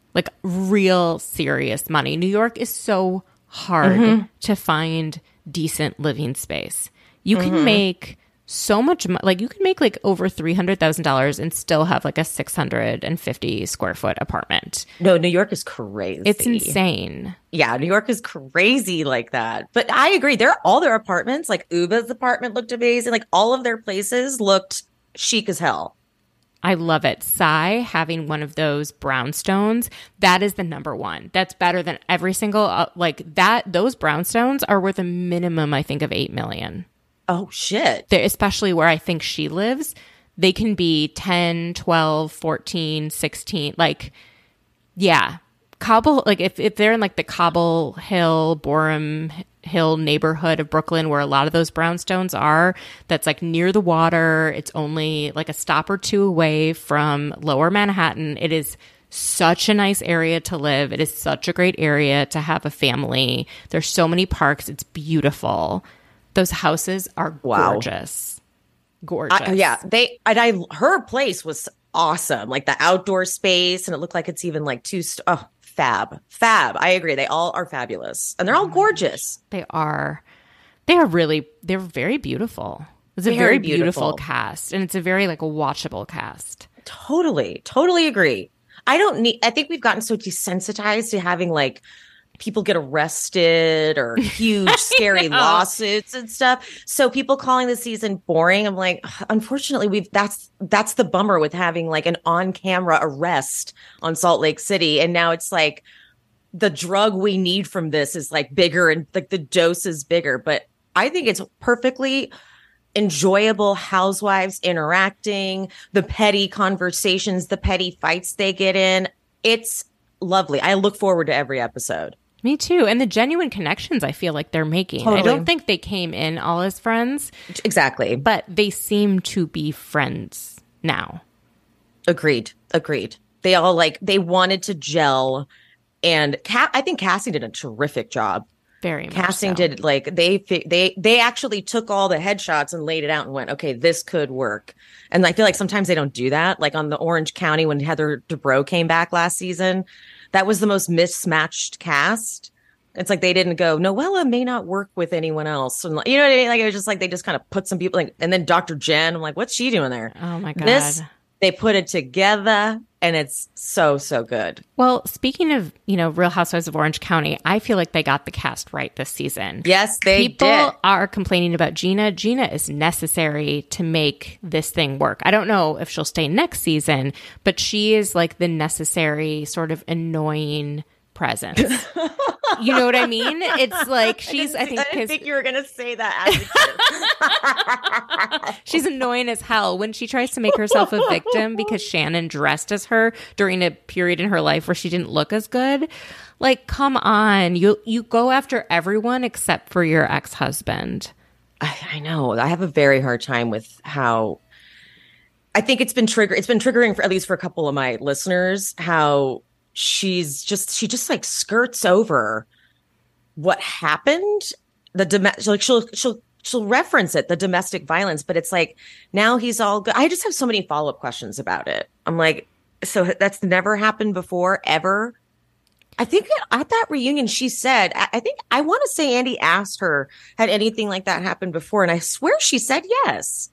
real serious money. New York is so hard to find decent living space. You can make so much money. You can make over $300,000 and still have a 650 square foot apartment. No, New York is crazy. It's insane. Yeah, New York is crazy like that. But I agree. All their apartments, Uba's apartment looked amazing. All of their places looked chic as hell. I love it. Cy having one of those brownstones, that is the number one. That's better than every single that. Those brownstones are worth a minimum, I think, of $8 million. Oh, shit. Especially where I think she lives, they can be 10, 12, 14, 16. Yeah. Cobble, if they're in the Cobble Hill, Borum Hill neighborhood of Brooklyn where a lot of those brownstones are, that's near the water. It's only a stop or two away from Lower Manhattan. It is such a nice area to live. It is such a great area to have a family. There's so many parks. It's beautiful. Those houses are gorgeous. Wow. Gorgeous. Her place was awesome. The outdoor space, and it looked like it's even fab. I agree. They all are fabulous. And they're all gorgeous. They are. They're very beautiful. It's a very beautiful cast. And it's a very watchable cast. Totally. Totally agree. I think we've gotten so desensitized to having people get arrested or huge, scary lawsuits and stuff. So people calling the season boring. I'm unfortunately, that's the bummer with having an on-camera arrest on Salt Lake City. And now it's the drug we need from this is bigger and the dose is bigger. But I think it's perfectly enjoyable housewives interacting, the petty conversations, the petty fights they get in. It's lovely. I look forward to every episode. Me too. And the genuine connections I feel they're making. Totally. I don't think they came in all as friends. Exactly. But they seem to be friends now. Agreed. They all they wanted to gel. And I think Cassie did a terrific job. Very much. Cassie did they actually took all the headshots and laid it out and went, okay, this could work. And I feel sometimes they don't do that. On the Orange County when Heather Dubrow came back last season, that was the most mismatched cast. It's they didn't go, Noella may not work with anyone else. And you know what I mean? It was just they just kind of put some people and then Dr. Jen, I'm what's she doing there? Oh my God. They put it together and it's so, so good. Well, speaking of, Real Housewives of Orange County, I feel they got the cast right this season. Yes, they did. People are complaining about Gina. Gina is necessary to make this thing work. I don't know if she'll stay next season, but she is the necessary sort of annoying presence. You know what I mean? It's she's. I didn't think you were going to say that. She's annoying as hell when she tries to make herself a victim because Shannon dressed as her during a period in her life where she didn't look as good. Come on, you go after everyone except for your ex-husband. I know. I have a very hard time with how. I think it's been triggering for at least for a couple of my listeners how. She just skirts over what happened. She'll reference it, the domestic violence, but it's now he's all good. I just have so many follow-up questions about it. I'm so that's never happened before, ever. I think at that reunion, she said, I want to say Andy asked her, had anything like that happened before? And I swear she said yes.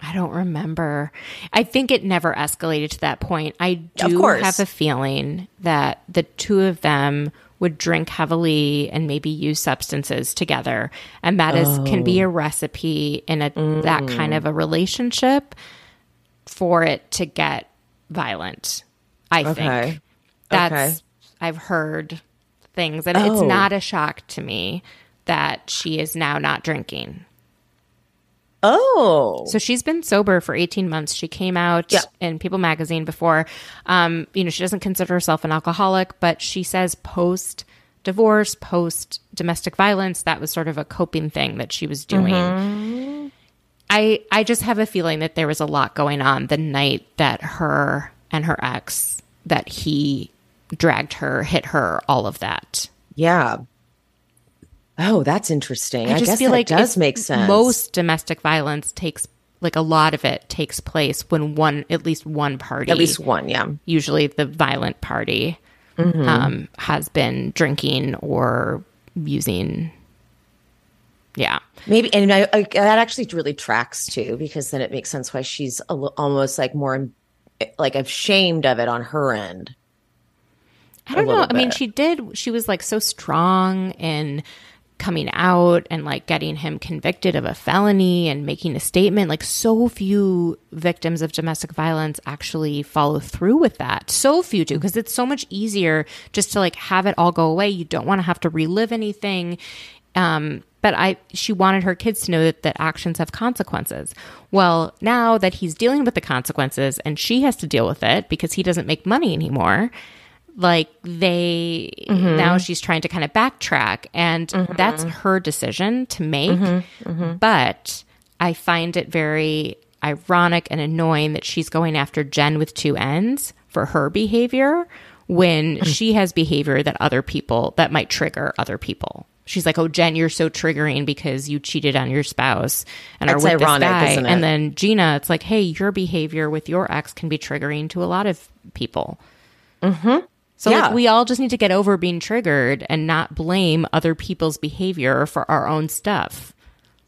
I don't remember. I think it never escalated to that point. I do have a feeling that the two of them would drink heavily and maybe use substances together. And that can be a recipe in that kind of a relationship for it to get violent, I think. That's I've heard things. And it's not a shock to me that she is now not drinking. Oh. So she's been sober for 18 months. She came out in People magazine before. She doesn't consider herself an alcoholic, but she says post-divorce, post-domestic violence, that was sort of a coping thing that she was doing. Mm-hmm. I just have a feeling that there was a lot going on the night that her and her ex, that he dragged her, hit her, all of that. Yeah. Oh, that's interesting. I just feel like that does make sense. Most domestic violence takes, like a lot of it takes place when at least one party, usually the violent party, has been drinking or using. Yeah, maybe, and I that actually really tracks too, because then it makes sense why she's almost like more like ashamed of it on her end. I don't know. I mean, she was like so strong and coming out and like getting him convicted of a felony and making a statement. Like so few victims of domestic violence actually follow through with that. So few do, because it's so much easier just to like have it all go away. You don't want to have to relive anything. But she wanted her kids to know that actions have consequences. Well, now that he's dealing with the consequences and she has to deal with it because he doesn't make money anymore, like they now she's trying to kind of backtrack, and that's her decision to make. But I find it very ironic and annoying that she's going after Jen with two ends for her behavior when she has behavior that might trigger other people. She's like, oh, Jen, you're so triggering because you cheated on your spouse and are with this guy. Isn't it? And then Gina, it's like, hey, your behavior with your ex can be triggering to a lot of people. So like, we all just need to get over being triggered and not blame other people's behavior for our own stuff.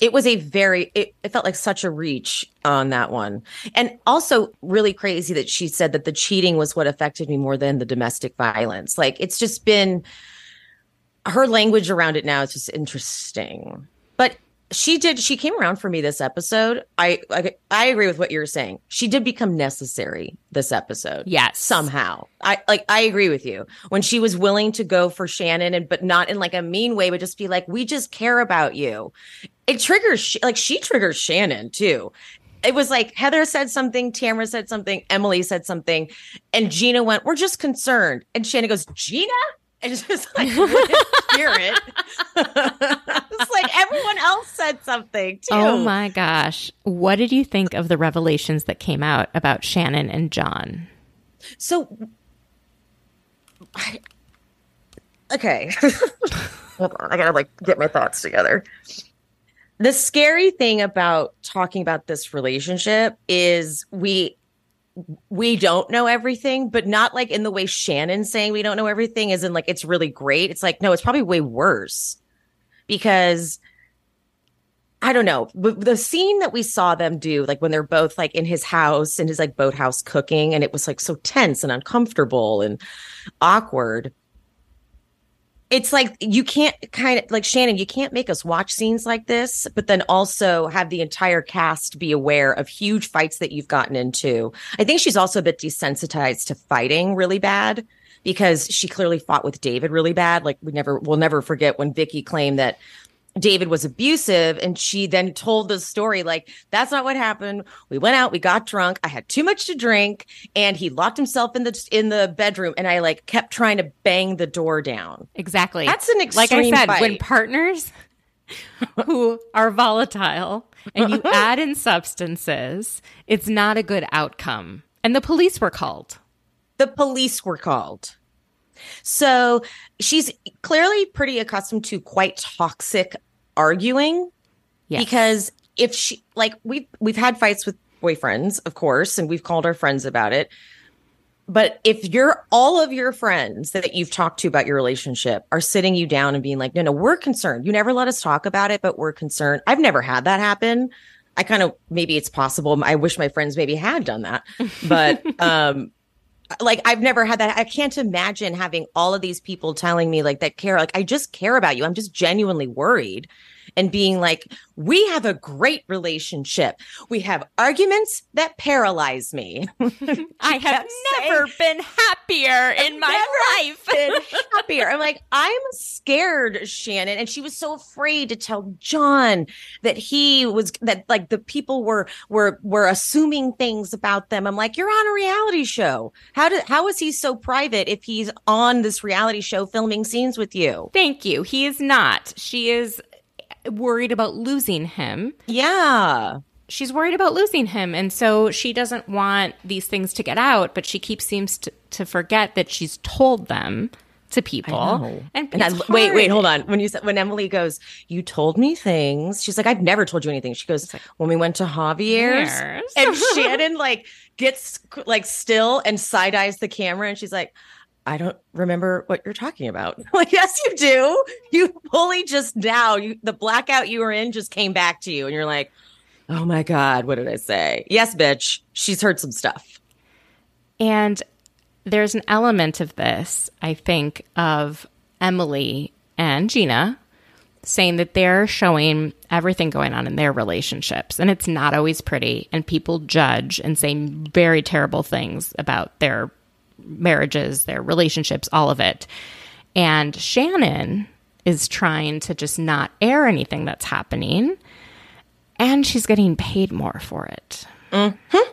It was it felt like such a reach on that one. And also really crazy that she said that the cheating was what affected me more than the domestic violence. Like, it's just been, her language around it now is just interesting. But she came around for me this episode. I agree with what you're saying. She did become necessary this episode. Yes. Somehow. I agree with you. When she was willing to go for Shannon, but not in like a mean way, but just be like, we just care about you. It triggers, like she triggers Shannon too. It was like Heather said something, Tamra said something, Emily said something, and Gina went, we're just concerned. And Shannon goes, Gina? And just like wouldn't hear it. It's like everyone else said something too. Oh my gosh. What did you think of the revelations that came out about Shannon and John? So okay. Hold on. I gotta like get my thoughts together. The scary thing about talking about this relationship is we don't know everything, but not like in the way Shannon's saying we don't know everything is in like it's really great. It's like, no, it's probably way worse, because I don't know. The scene that we saw them do, like when they're both like in his house, in his like boathouse cooking, and it was like so tense and uncomfortable and awkward. It's like you can't kind of like Shannon, you can't make us watch scenes like this, but then also have the entire cast be aware of huge fights that you've gotten into. I think she's also a bit desensitized to fighting really bad, because she clearly fought with David really bad. Like we'll never forget when Vicky claimed that David was abusive, and she then told the story like, that's not what happened. We went out, we got drunk. I had too much to drink, and he locked himself in the bedroom, and I like kept trying to bang the door down. Exactly. That's an extreme fight. Like I said, when partners who are volatile and you add in substances, it's not a good outcome. And the police were called. So she's clearly pretty accustomed to quite toxic arguing, because if she like we've had fights with boyfriends, of course, and we've called our friends about it. But if you're all of your friends that you've talked to about your relationship are sitting you down and being like, no, we're concerned. You never let us talk about it, but we're concerned. I've never had that happen. I kind of, maybe it's possible. I wish my friends maybe had done that, but like, I've never had that. I can't imagine having all of these people telling me like that care, like, I just care about you. I'm just genuinely worried. And being like, we have a great relationship. We have arguments that paralyze me. I have never been happier in my life. I'm like, I'm scared, Shannon. And she was so afraid to tell John that he was, that like the people were assuming things about them. I'm like, you're on a reality show. How is he so private if he's on this reality show filming scenes with you? Thank you. He is not. She is worried about losing him. Yeah. She's worried about losing him. And so she doesn't want these things to get out, but she seems to forget that she's told them to people. And wait, hold on. When Emily goes, you told me things. She's like, I've never told you anything. She goes, when we went to Javier's. And Shannon like gets like still and side eyes the camera. And she's like, I don't remember what you're talking about. Like, yes, you do. You fully just now, the blackout you were in just came back to you. And you're like, oh, my God, what did I say? Yes, bitch. She's heard some stuff. And there's an element of this, I think, of Emily and Gina saying that they're showing everything going on in their relationships. And it's not always pretty. And people judge and say very terrible things about their marriages, their relationships, all of it. And Shannon is trying to just not air anything that's happening. And she's getting paid more for it. Mm-hmm.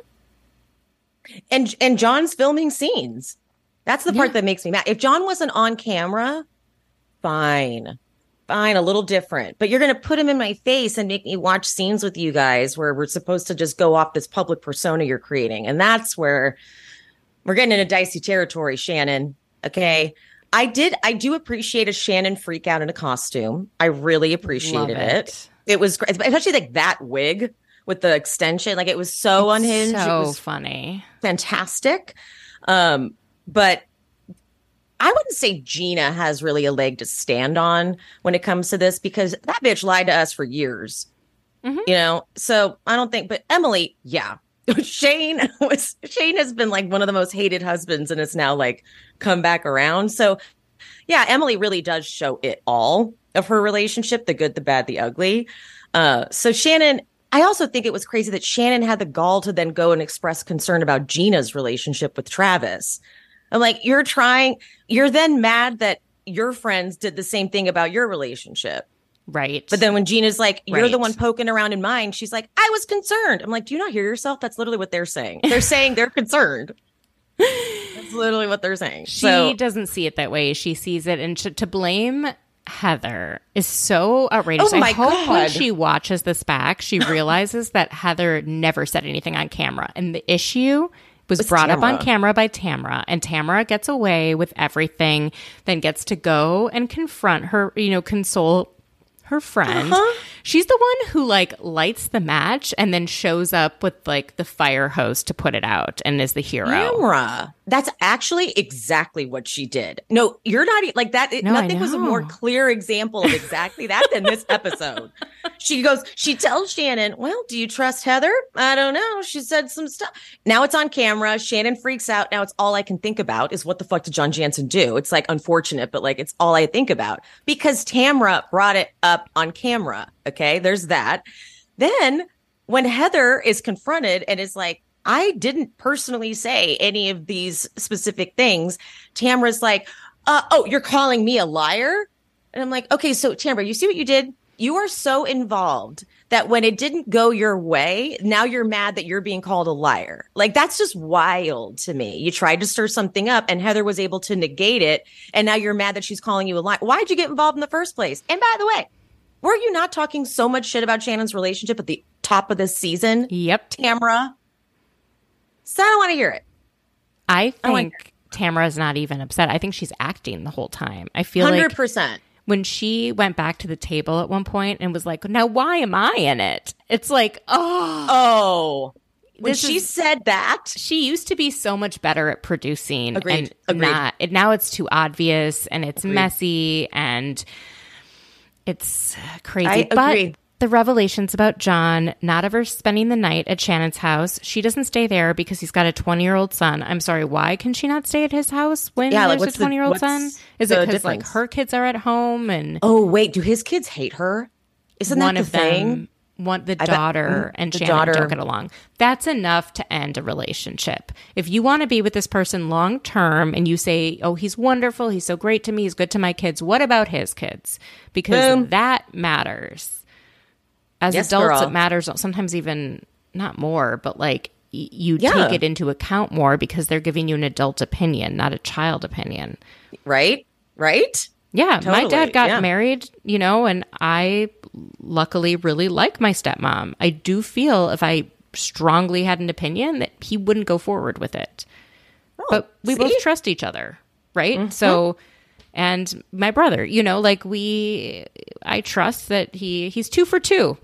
And John's filming scenes. That's the part that makes me mad. If John wasn't on camera, fine, a little different. But you're going to put him in my face and make me watch scenes with you guys where we're supposed to just go off this public persona you're creating. And that's where we're getting into dicey territory, Shannon. Okay. I do appreciate a Shannon freak out in a costume. I really appreciated it. It was great. Especially like that wig with the extension. Like it was so unhinged. It was funny. Fantastic. But I wouldn't say Gina has really a leg to stand on when it comes to this because that bitch lied to us for years. Mm-hmm. You know? So I don't think, but Emily, yeah. Shane has been like one of the most hated husbands and it's now like come back around. So yeah, Emily really does show it all of her relationship, the good, the bad, the ugly. So Shannon, I also think it was crazy that Shannon had the gall to then go and express concern about Gina's relationship with Travis. I'm like, you're then mad that your friends did the same thing about your relationship. Right. But then when Gina's like, you're the one poking around in mine, she's like, I was concerned. I'm like, do you not hear yourself? That's literally what they're saying. They're saying they're concerned. That's literally what they're saying. She doesn't see it that way. She sees it. And to blame Heather is so outrageous. Oh my God. When she watches this back, she realizes that Heather never said anything on camera. And the issue was brought up on camera by Tamra, and Tamra gets away with everything, then gets to go and confront her, console her friend. Uh-huh. She's the one who like lights the match and then shows up with like the fire hose to put it out and is the hero. Tamra. That's actually exactly what she did. No, you're not like that. Nothing was a more clear example of exactly that than this episode. She tells Shannon, well, do you trust Heather? I don't know. She said some stuff. Now it's on camera. Shannon freaks out. Now it's all I can think about is what the fuck did John Jansen do? It's like unfortunate, but like it's all I think about because Tamra brought it up on camera. Okay. There's that. Then when Heather is confronted and is like, I didn't personally say any of these specific things. Tamra's like, oh, you're calling me a liar? And I'm like, okay, so Tamra, you see what you did? You are so involved that when it didn't go your way, now you're mad that you're being called a liar. Like, that's just wild to me. You tried to stir something up and Heather was able to negate it. And now you're mad that she's calling you a liar. Why'd you get involved in the first place? And by the way, were you not talking so much shit about Shannon's relationship at the top of this season? Yep. Tamra. So I don't want to hear it. I think Tamra's not even upset. I think she's acting the whole time. I feel 100%. Like when she went back to the table at one point and was like, now why am I in it? It's like, oh. When she said that, she used to be so much better at producing. Agreed. And now it's too obvious and it's messy and it's crazy. I agree. The revelations about John not ever spending the night at Shannon's house. She doesn't stay there because he's got a 20-year-old son. I'm sorry, why can she not stay at his house when there's a 20-year-old son? Is it because her kids are at home? And oh wait, do his kids hate her? Isn't that the thing? The daughter and Shannon don't get along. That's enough to end a relationship. If you want to be with this person long term and you say, oh, he's wonderful, he's so great to me, he's good to my kids, what about his kids? Because that matters. As adults, it matters. Sometimes even not more, but like you take it into account more because they're giving you an adult opinion, not a child opinion. Right? Yeah, totally. My dad got married, and I luckily really like my stepmom. I do feel if I strongly had an opinion that he wouldn't go forward with it. Oh, but we both trust each other, right? Mm-hmm. So, and my brother, I trust that he's 2 for 2.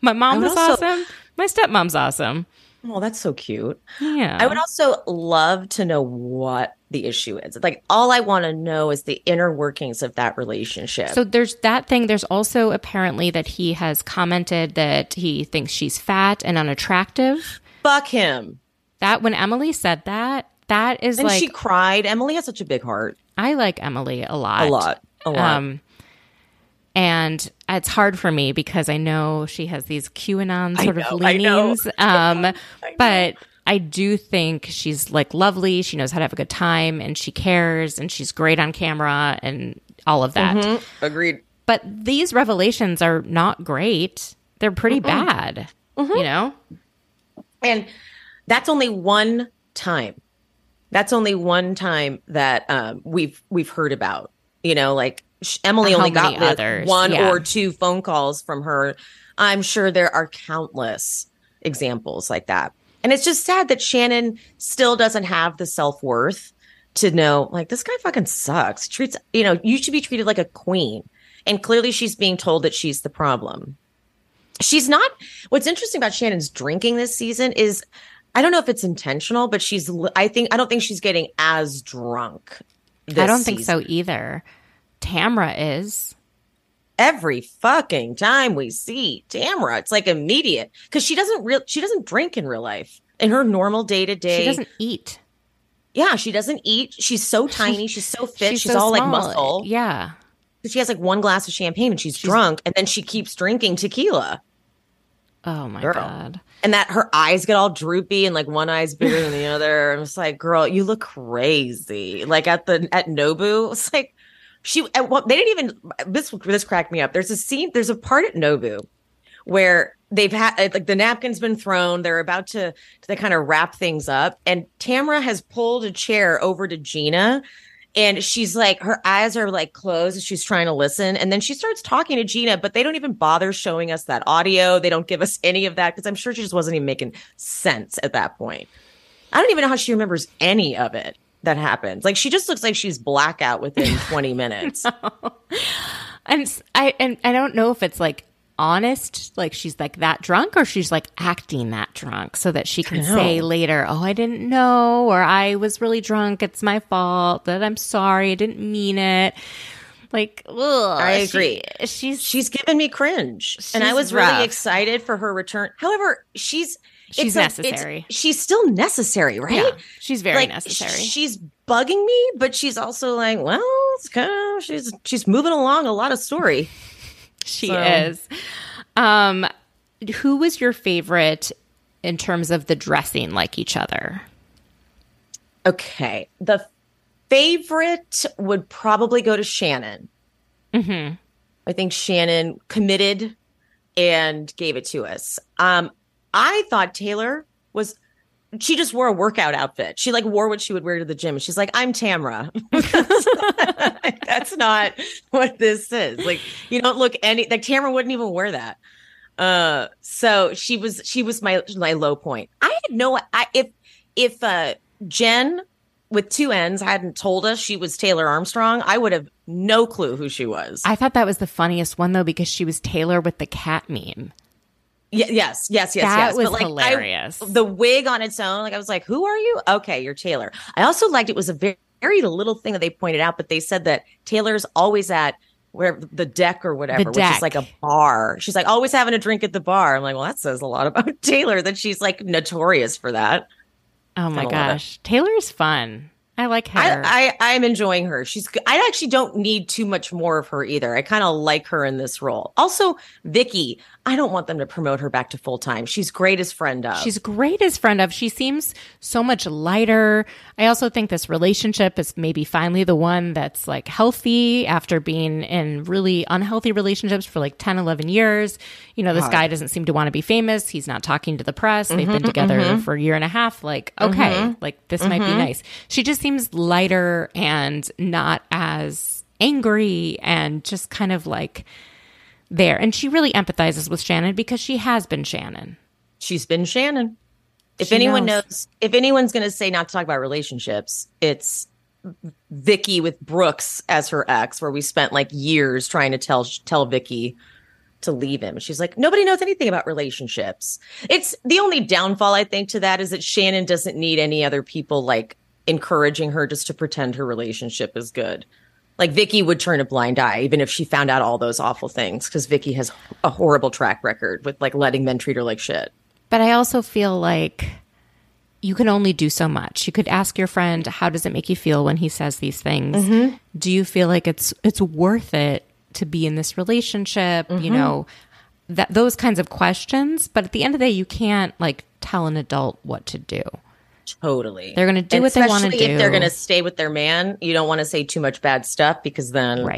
My mom was awesome. My stepmom's awesome. Well, that's so cute. Yeah. I would also love to know what the issue is. Like, all I want to know is the inner workings of that relationship. So there's that thing. There's also apparently that he has commented that he thinks she's fat and unattractive. Fuck him. That when Emily said that, that is and she cried. Emily has such a big heart. I like Emily a lot. And it's hard for me because I know she has these QAnon sort of leanings. But I do think she's lovely. She knows how to have a good time and she cares and she's great on camera and all of that. Mm-hmm. Agreed. But these revelations are not great. They're pretty bad, And that's only one time. That's only one time that we've heard about, Emily only got one or two phone calls from her. I'm sure there are countless examples like that. And it's just sad that Shannon still doesn't have the self-worth to know, this guy fucking sucks. You should be treated like a queen. And clearly she's being told that she's the problem. She's not. What's interesting about Shannon's drinking this season is, I don't know if it's intentional, but I don't think she's getting as drunk this season. I don't think so either. Tamra is. Every fucking time we see Tamra, it's immediate because she doesn't drink in real life. In her normal day-to-day, she doesn't eat. Yeah, she doesn't eat. She's so tiny, she's so fit, she's so all small. Muscle. Yeah. She has one glass of champagne and she's drunk, and then she keeps drinking tequila. Oh my god. And that her eyes get all droopy and one eye's bigger than the other. I'm just like, girl, you look crazy. At Nobu, it's like they didn't even. This cracked me up. There's a scene. There's a part at Nobu where they've had the napkin's been thrown. They're about to kind of wrap things up, and Tamra has pulled a chair over to Gina, and she's her eyes are closed, and she's trying to listen, and then she starts talking to Gina, but they don't even bother showing us that audio. They don't give us any of that because I'm sure she just wasn't even making sense at that point. I don't even know how she remembers any of it that happens. She just looks like she's blackout within 20 minutes. No. And I don't know if it's honest, she's that drunk, or she's acting that drunk so that she can say later, oh, I didn't know, or I was really drunk, it's my fault, that I'm sorry, I didn't mean it. I agree. She's given me cringe. And I was really excited for her return. However, she's necessary. She's still necessary, right? Yeah, she's very necessary. She's bugging me, but she's also it's kind of she's moving along a lot of story. She is. Who was your favorite in terms of the dressing like each other? Okay, the favorite would probably go to Shannon. Mm-hmm. I think Shannon committed and gave it to us. I thought Taylor she just wore a workout outfit. She wore what she would wear to the gym. She's like, I'm Tamra. That's not what this is. You don't look Tamra wouldn't even wear that. So she was my low point. I had if Jen with 2 N's hadn't told us she was Taylor Armstrong, I would have no clue who she was. I thought that was the funniest one though, because she was Taylor with the cat meme. Yes. That was hilarious. The wig on its own. Like, I was like, who are you? Okay, you're Taylor. I also liked it was a very little thing that they pointed out, but they said that Taylor's always at where the deck or whatever, which is like a bar. She's like always having a drink at the bar. I'm like, well, that says a lot about Taylor that she's like notorious for that. Oh my gosh. Taylor's fun. I like her. I'm enjoying her. I actually don't need too much more of her either. I kind of like her in this role. Also, Vicky, I don't want them to promote her back to full time. She's great as friend of. She seems so much lighter. I also think this relationship is maybe finally the one that's like healthy after being in really unhealthy relationships for like 10, 11 years. You know, this guy doesn't seem to want to be famous. He's not talking to the press. They've been together for a year and a half. Like, okay, like this might be nice. She just seems lighter and not as angry and just kind of like there. And she really empathizes with Shannon because she has been Shannon. She's been Shannon. If anyone's going to say not to talk about relationships, it's Vicky with Brooks as her ex, where we spent like years trying to tell Vicky to leave him. She's like, nobody knows anything about relationships. It's the only downfall, I think, to that is that Shannon doesn't need any other people like encouraging her just to pretend her relationship is good. Like Vicky would turn a blind eye even if she found out all those awful things, because Vicky has a horrible track record with like letting men treat her like shit. But I also feel like you can only do so much. You could ask your friend, how does it make you feel when he says these things? Do you feel like it's worth it to be in this relationship? You know, that those kinds of questions. But at the end of the day, you can't like tell an adult what to do. Totally. They're going to do what they want to do. Especially if they're going to stay with their man, you don't want to say too much bad stuff because then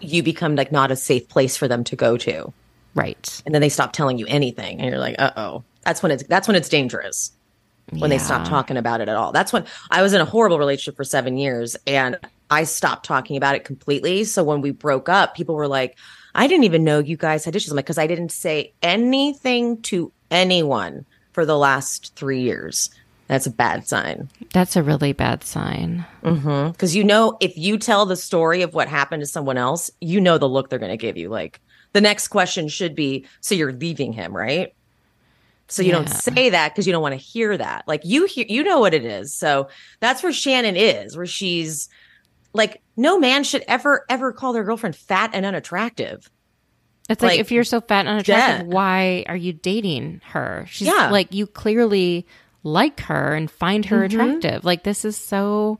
you become like not a safe place for them to go to. Right. And then they stop telling you anything and you're like, uh-oh. That's when it's dangerous. When they stop talking about it at all. That's when I was in a horrible relationship for 7 years and I stopped talking about it completely. So when we broke up, people were like, I didn't even know you guys had issues. I'm like, because I didn't say anything to anyone for the last 3 years. That's a bad sign. That's a really bad sign. Because, you know, if you tell the story of what happened to someone else, you know the look they're going to give you. Like, the next question should be, so you're leaving him, right? So you don't say that because you don't want to hear that. Like, you know what it is. So that's where Shannon is, where she's like, no man should ever call their girlfriend fat and unattractive. It's like if you're so fat and unattractive, why are you dating her? She's like, you clearly like her and find her attractive. Like, this is so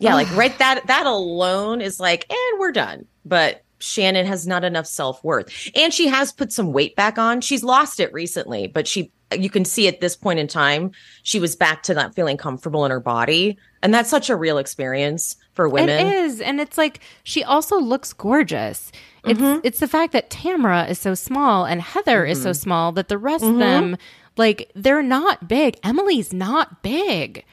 like that alone is like, and we're done. But Shannon has not enough self-worth, and she has put some weight back on. She's lost it recently, but you can see at this point in time she was back to not feeling comfortable in her body, and that's such a real experience for women. It is. And it's like she also looks gorgeous. It's the fact that Tamra is so small and Heather is so small that the rest of them, like, they're not big. Emily's not big.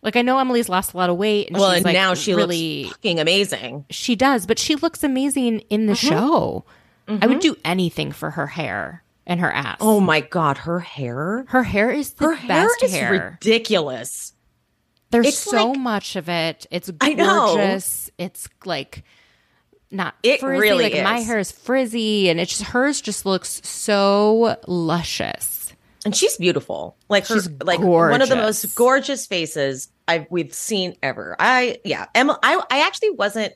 Like, I know Emily's lost a lot of weight. And well, and like, now she really looks fucking amazing. She does, but she looks amazing in the show. I would do anything for her hair and her ass. Oh my God, her hair? Her hair is the best hair. Her hair is ridiculous. There's so much of it. It's gorgeous. It's like... not it frizzy. Really, like, is. My hair is frizzy, and it's just, hers just looks so luscious, and she's beautiful. Like, she's like gorgeous. One of the most gorgeous faces we've seen ever. I actually wasn't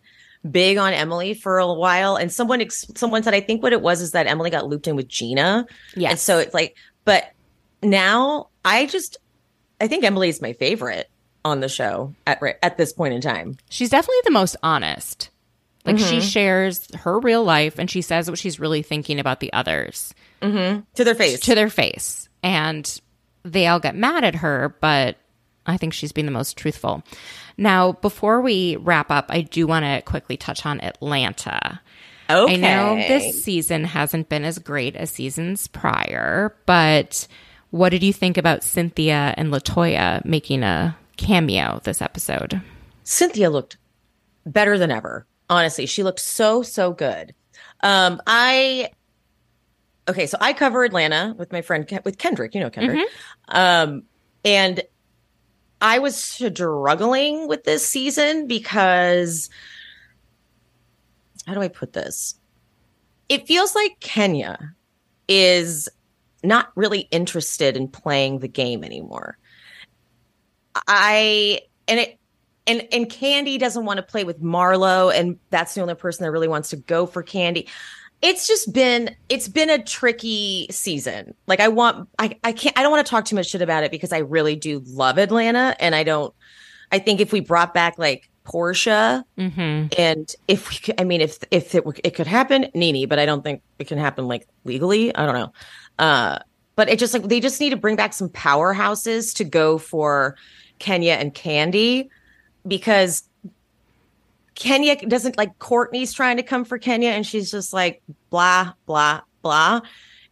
big on Emily for a while, and someone said, I think what it was is that Emily got looped in with Gina, and so it's like, but now I think Emily's my favorite on the show at this point in time. She's definitely the most honest. Like, she shares her real life, and she says what she's really thinking about the others. To their face. To their face. And they all get mad at her, but I think she's been the most truthful. Now, before we wrap up, I do want to quickly touch on Atlanta. Okay. I know this season hasn't been as great as seasons prior, but what did you think about Cynthia and LaToya making a cameo this episode? Cynthia looked better than ever. Honestly, she looked so good. So I cover Atlanta with my friend, with Kendrick, you know Kendrick. And I was struggling with this season because, how do I put this? It feels like Kenya is not really interested in playing the game anymore. And Candy doesn't want to play with Marlo, and that's the only person that really wants to go for Candy. It's just been, it's been a tricky season. Like I don't want to talk too much shit about it because I really do love Atlanta. And I think if we brought back like Portia, and if we could, I mean, if it could happen, Nene, but I don't think it can happen like legally. I don't know. But it just like, they just need to bring back some powerhouses to go for Kenya and Candy, because Kenya doesn't like, Courtney's trying to come for Kenya and she's just like, blah, blah, blah.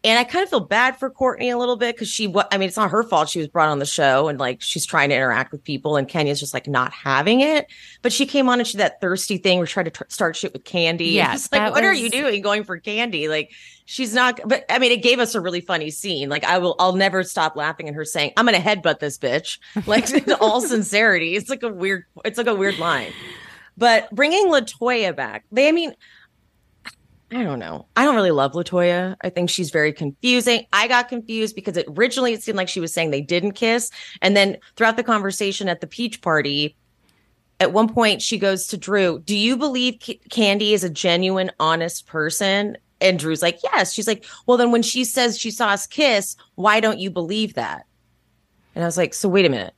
And I kind of feel bad for Courtney a little bit because it's not her fault. She was brought on the show and like, she's trying to interact with people and Kenya's just like not having it. But she came on and she did that thirsty thing. We're trying to start shit with Candy. Yeah, it's like, what are you doing going for Candy? Like she's not, but I mean, it gave us a really funny scene. Like I'll never stop laughing at her saying, I'm going to headbutt this bitch. Like in all sincerity, it's like a weird line. But bringing LaToya back, I don't know. I don't really love LaToya. I think she's very confusing. I got confused because originally it seemed like she was saying they didn't kiss. And then throughout the conversation at the peach party, at one point she goes to Drew, do you believe Candy is a genuine, honest person? And Drew's like, yes. She's like, well, then when she says she saw us kiss, why don't you believe that? And I was like, so wait a minute.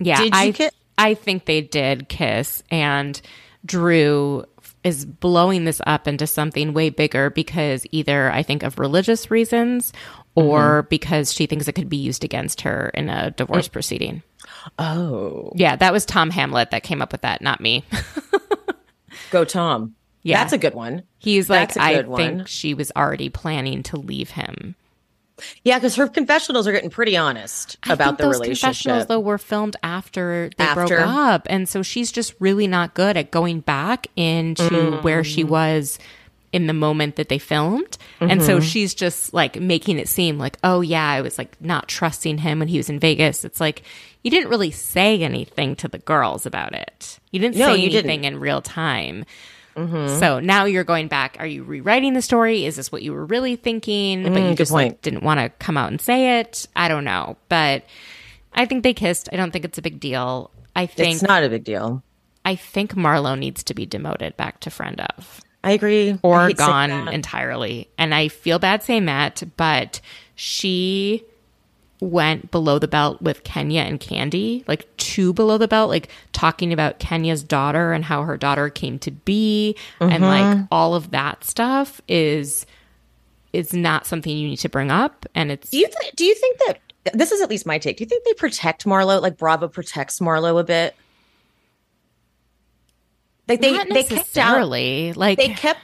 Yeah, did you kiss? I think they did kiss. And Drew is blowing this up into something way bigger because either I think of religious reasons or because she thinks it could be used against her in a divorce proceeding. Oh. Yeah, that was Tom Hamlet that came up with that, not me. Go Tom. Yeah. That's a good one. He's like, I think she was already planning to leave him. Yeah, because her confessionals are getting pretty honest about the relationship. Confessionals, though, were filmed after they broke up. And so she's just really not good at going back into where she was in the moment that they filmed. And so she's just like making it seem like, oh, yeah, I was like not trusting him when he was in Vegas. It's like you didn't really say anything to the girls about it. You didn't say anything in real time. So now you're going back. Are you rewriting the story? Is this what you were really thinking? But you just like, didn't want to come out and say it. I don't know. But I think they kissed. I don't think it's a big deal. I think it's not a big deal. I think Marlo needs to be demoted back to friend of. I agree. Or gone entirely. And I feel bad saying that, but she went below the belt with Kenya and Candy, like too below the belt, like talking about Kenya's daughter and how her daughter came to be and like all of that stuff is not something you need to bring up. And it's do you think that this is at least my take? Do you think they protect Marlo, like Bravo protects Marlo a bit? Like they kept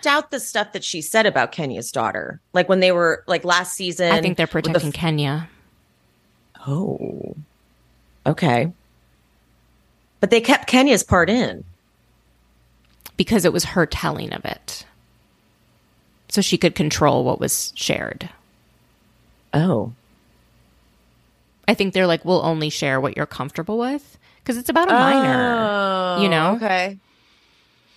out the stuff that she said about Kenya's daughter, like when they were like last season. I think they're protecting Kenya. Oh, okay. But they kept Kenya's part in. Because it was her telling of it. So she could control what was shared. Oh. I think they're like, we'll only share what you're comfortable with. Because it's about a minor, you know? Okay.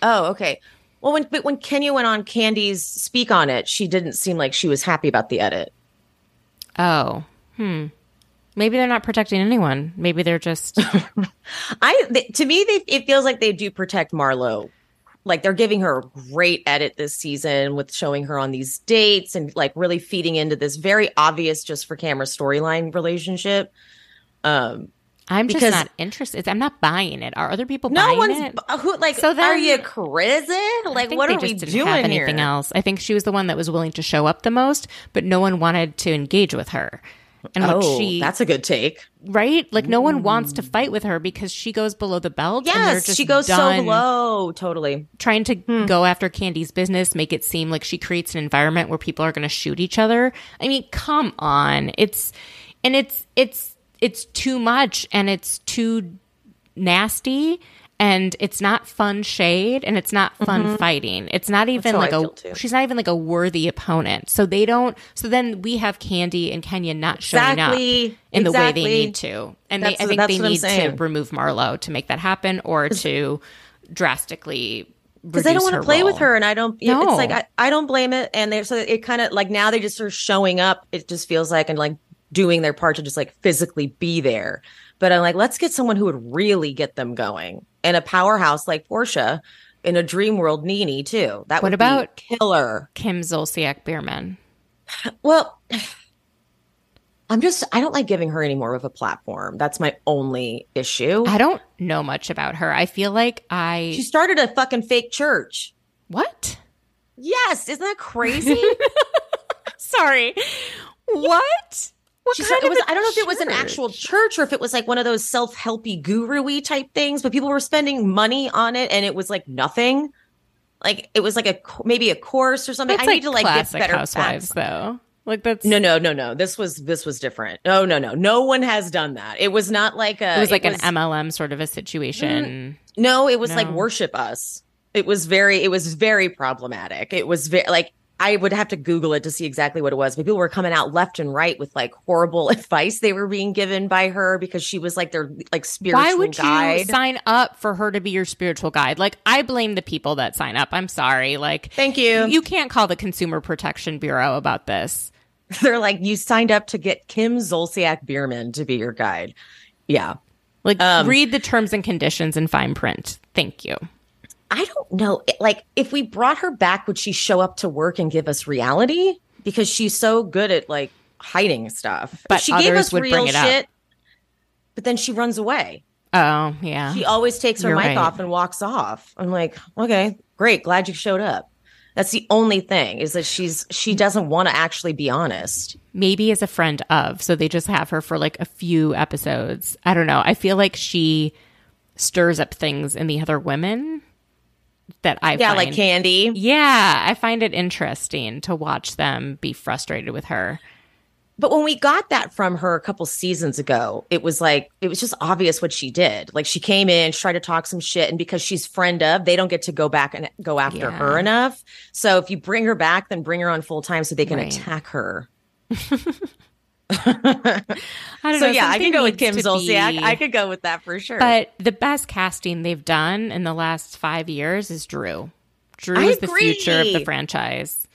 Oh, okay. Well, when Kenya went on Candy's Speak On It, she didn't seem like she was happy about the edit. Oh, Maybe they're not protecting anyone. Maybe they're just... it feels like they do protect Marlo. Like they're giving her a great edit this season with showing her on these dates and like really feeding into this very obvious just for camera storyline relationship. I'm just not interested. I'm not buying it. Are other people buying it? No one's... are you crazy? Like, what are we doing here? I think they just didn't have anything else. I think she was the one that was willing to show up the most, but no one wanted to engage with her. And that's a good take. Right? Like no one wants to fight with her because she goes below the belt. Yes, she goes so low. Totally. Trying to go after Candy's business, make it seem like she creates an environment where people are going to shoot each other. I mean, come on. It's too much and it's too nasty and it's not fun shade and it's not fun fighting. It's not even like she's not even like a worthy opponent. So then we have Candy and Kenya not showing up in the way they need to. And I think they need to remove Marlo to make that happen or to drastically because I don't want to play with her, and I don't. No. It's like I don't blame it, and they're so it kind of like now they just are showing up. It just feels like and like doing their part to just like physically be there. But I'm like, let's get someone who would really get them going, and a powerhouse like Portia, in a dream world, Nene too. That would about be killer. Kim Zolciak Bierman. Well, I don't like giving her any more of a platform. That's my only issue. I don't know much about her. I feel like she started a fucking fake church. What? Yes. Isn't that crazy? Sorry. What? What kind of I don't know if it was an actual church or if it was like one of those self-helpy guru-y type things, but people were spending money on it and it was like nothing. Like it was like maybe a course or something. That's I need to like get better Housewives though. Like that's no. This was different. No. No one has done that. It was not like a. It was like an MLM sort of a situation. No, it was like Worship Us. It was very problematic. It was very like. I would have to Google it to see exactly what it was. But people were coming out left and right with like horrible advice they were being given by her because she was like their like spiritual guide. Why would you sign up for her to be your spiritual guide? Like I blame the people that sign up. I'm sorry. Like thank you. You can't call the Consumer Protection Bureau about this. They're like you signed up to get Kim Zolciak Bierman to be your guide. Yeah. Like read the terms and conditions in fine print. Thank you. I don't know. Like, if we brought her back, would she show up to work and give us reality? Because she's so good at like hiding stuff. But she gave us real shit. But then she runs away. Oh yeah. She always takes her mic off and walks off. I'm like, okay, great, glad you showed up. That's the only thing is that she doesn't want to actually be honest. Maybe as a friend of, so they just have her for like a few episodes. I don't know. I feel like she stirs up things in the other women. That I find, like Candy. Yeah, I find it interesting to watch them be frustrated with her. But when we got that from her a couple seasons ago, it was just obvious what she did. Like she came in, she tried to talk some shit, and because she's friend of, they don't get to go back and go after her enough. So if you bring her back, then bring her on full time so they can attack her. I don't know. Yeah, I could go with Kim Zolciak. I could go with that for sure. But the best casting they've done in the last 5 years is Drew. Drew is the future of the franchise.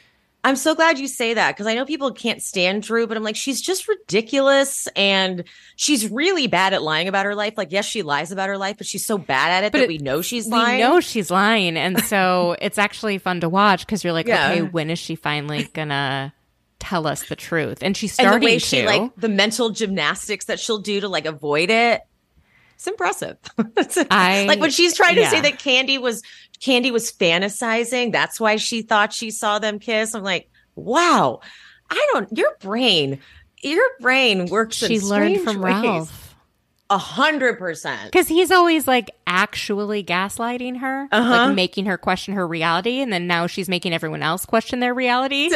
I'm so glad you say that because I know people can't stand Drew, but I'm like, she's just ridiculous and she's really bad at lying about her life. Like, yes, she lies about her life, but she's so bad at it that we know she's lying. We know she's lying. And so it's actually fun to watch because you're like, okay, when is she finally going to tell us the truth? And she's starting and the way she, like the mental gymnastics that she'll do to like avoid it. It's impressive. Like when she's trying to say that Candy was fantasizing. That's why she thought she saw them kiss. I'm like, wow. Your brain works. She learned from Ralph. 100%. Because he's always like actually gaslighting her, like making her question her reality. And then now she's making everyone else question their reality.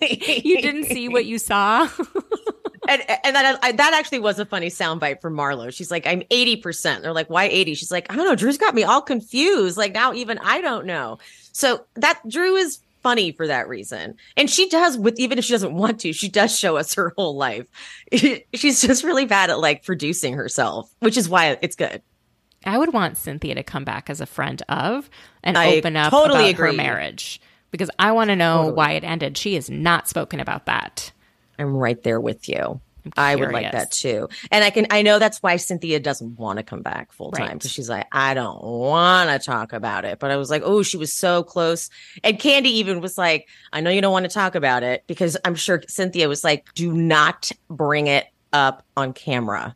You didn't see what you saw. And that actually was a funny soundbite from Marlo. She's like, I'm 80%. They're like, why 80? She's like, I don't know. Drew's got me all confused. Like now even I don't know. So that Drew is funny for that reason. And she does, with even if she doesn't want to, she does show us her whole life. She's just really bad at like producing herself, which is why it's good. I would want Cynthia to come back as a friend of and open up about her marriage because I want to know why it ended. She has not spoken about that. I'm right there with you. I would like that too. And I know that's why Cynthia doesn't want to come back full time because she's like, I don't want to talk about it. But I was like, oh, she was so close. And Candy even was like, I know you don't want to talk about it because I'm sure Cynthia was like, do not bring it up on camera.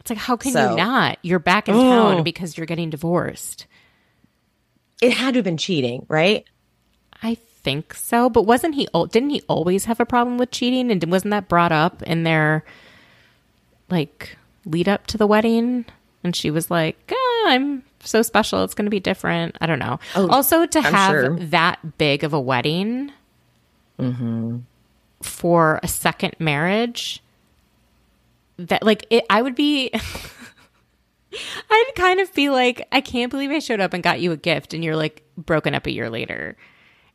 It's like, how can you not? You're back in town because you're getting divorced. It had to have been cheating, right? I think so, but wasn't he old? Didn't he always have a problem with cheating? And wasn't that brought up in their like lead up to the wedding? And she was like, I'm so special. It's going to be different. I don't know. Oh, also, to have that big of a wedding for a second marriage, that like I would be. I'd kind of be like, I can't believe I showed up and got you a gift, and you're like broken up a year later.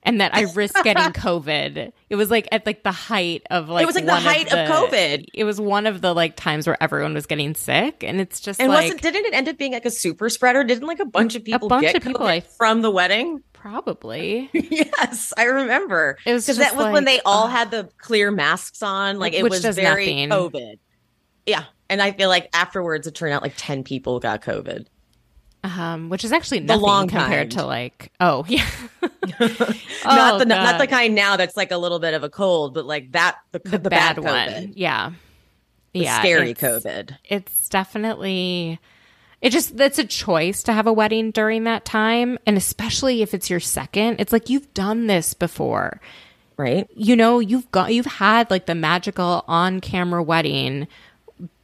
and that I risked getting COVID. It was like at like the height of like, it was like the height of COVID. It was one of the like times where everyone was getting sick, and it's just, and like, didn't it end up being like a super spreader? Didn't like a bunch of people get COVID from the wedding? Probably. Yes, I remember. It was because that was like, when they all had the clear masks on. Like it was very COVID. Yeah, and I feel like afterwards it turned out like 10 people got COVID. Which is actually nothing compared to like, oh yeah, not the kind now that's like a little bit of a cold, but like that the bad COVID. One, yeah, yeah, scary COVID. It's definitely, that's a choice to have a wedding during that time, and especially if it's your second, it's like you've done this before, right? You know, you've had like the magical on camera wedding.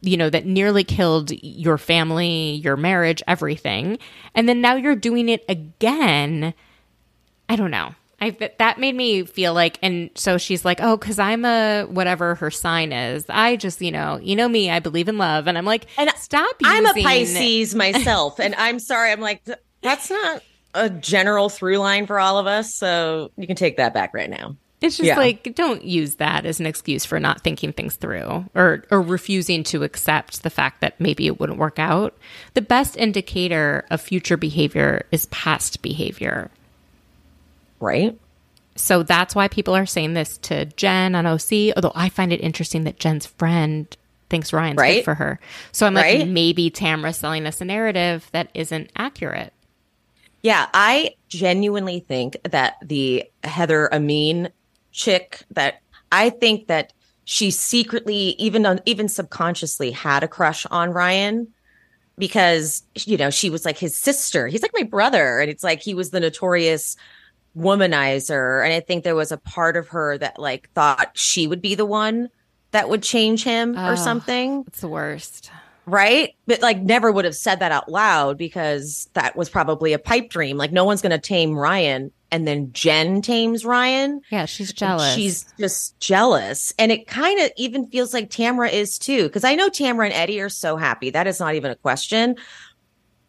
You know, that nearly killed your family, your marriage, everything. And then now you're doing it again. I don't know. That made me feel like, and so she's like, oh, because I'm a whatever her sign is. I just, you know me, I believe in love. And I'm like, I'm a Pisces myself. And I'm sorry. I'm like, that's not a general through line for all of us. So you can take that back right now. It's just like, don't use that as an excuse for not thinking things through or refusing to accept the fact that maybe it wouldn't work out. The best indicator of future behavior is past behavior. Right. So that's why people are saying this to Jen on OC, although I find it interesting that Jen's friend thinks Ryan's good for her. So I'm like, maybe Tamra's selling us a narrative that isn't accurate. Yeah, I genuinely think that the Heather Amin chick, that I think that she secretly, even subconsciously, had a crush on Ryan because, you know, she was like his sister. He's like my brother. And it's like he was the notorious womanizer. And I think there was a part of her that like thought she would be the one that would change him or something. It's the worst. Right. But like never would have said that out loud because that was probably a pipe dream. Like no one's going to tame Ryan. And then Jen tames Ryan. Yeah, she's jealous. She's just jealous. And it kind of even feels like Tamra is too. Because I know Tamra and Eddie are so happy. That is not even a question.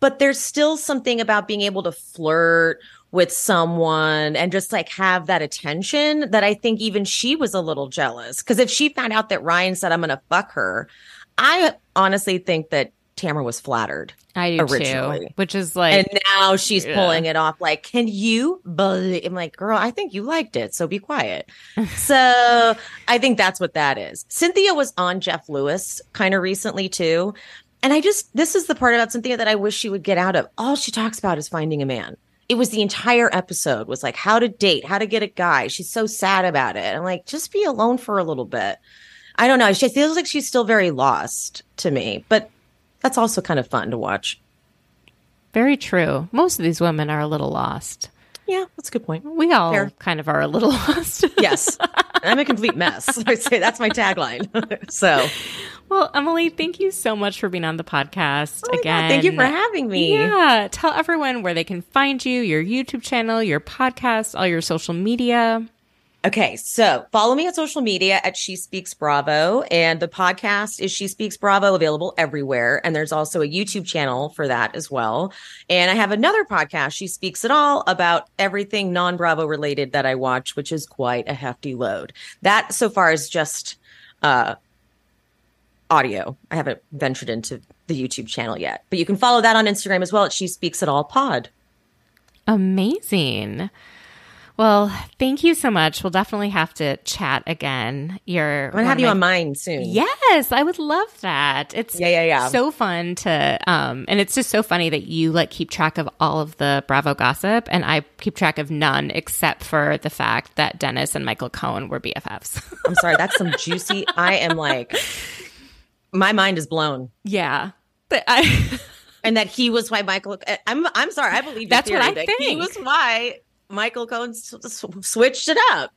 But there's still something about being able to flirt with someone and just like have that attention that I think even she was a little jealous. Because if she found out that Ryan said, I'm going to fuck her, I honestly think that Tamra was flattered. I do originally, too, which is like, and now she's pulling it off. Like, can you believe? I'm like, girl, I think you liked it, so be quiet. So I think that's what that is. Cynthia was on Jeff Lewis kind of recently too, and this is the part about Cynthia that I wish she would get out of. All she talks about is finding a man. It was the entire episode was like how to date, how to get a guy. She's so sad about it. I'm like, just be alone for a little bit. I don't know. She feels like she's still very lost to me, but that's also kind of fun to watch. Very true. Most of these women are a little lost. Yeah, that's a good point. We all kind of are a little lost. Yes. I'm a complete mess. I say that's my tagline. So, well, Emily, thank you so much for being on the podcast again. God, thank you for having me. Yeah. Tell everyone where they can find you, your YouTube channel, your podcast, all your social media. Okay, so follow me on social media at She Speaks Bravo, and the podcast is She Speaks Bravo, available everywhere. And there's also a YouTube channel for that as well. And I have another podcast, She Speaks It All, about everything non-Bravo related that I watch, which is quite a hefty load. That so far is just audio. I haven't ventured into the YouTube channel yet, but you can follow that on Instagram as well at She Speaks It All Pod. Amazing. Well, thank you so much. We'll definitely have to chat again. I'm going to have you on mine soon. Yes, I would love that. It's so fun to and it's just so funny that you like keep track of all of the Bravo gossip and I keep track of none except for the fact that Dennis and Michael Cohen were BFFs. I'm sorry, that's some juicy. I am like, my mind is blown. Yeah. But and that he was why Michael I'm sorry, I believe that's what I think. He was why Michael Cohen switched it up.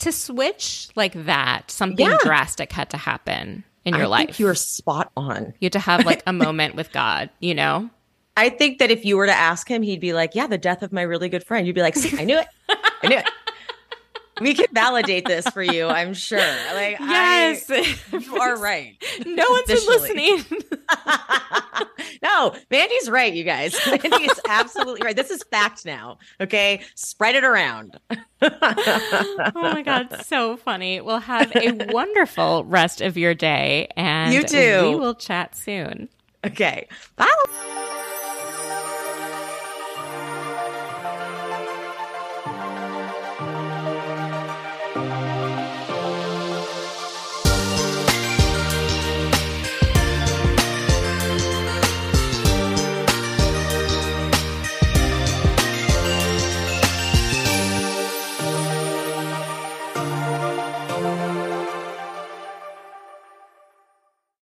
To switch like that, something drastic had to happen in your life. I think you're spot on. You had to have like a moment with God, you know? I think that if you were to ask him, he'd be like, yeah, the death of my really good friend. You'd be like, see, I knew it. I knew it. We can validate this for you, I'm sure. Like, yes. You are right. No one's been listening. No, Mandy's right, you guys. Mandy's absolutely right. This is fact now. Okay. Spread it around. Oh my God. So funny. Well, have a wonderful rest of your day. And you too. We will chat soon. Okay. Bye.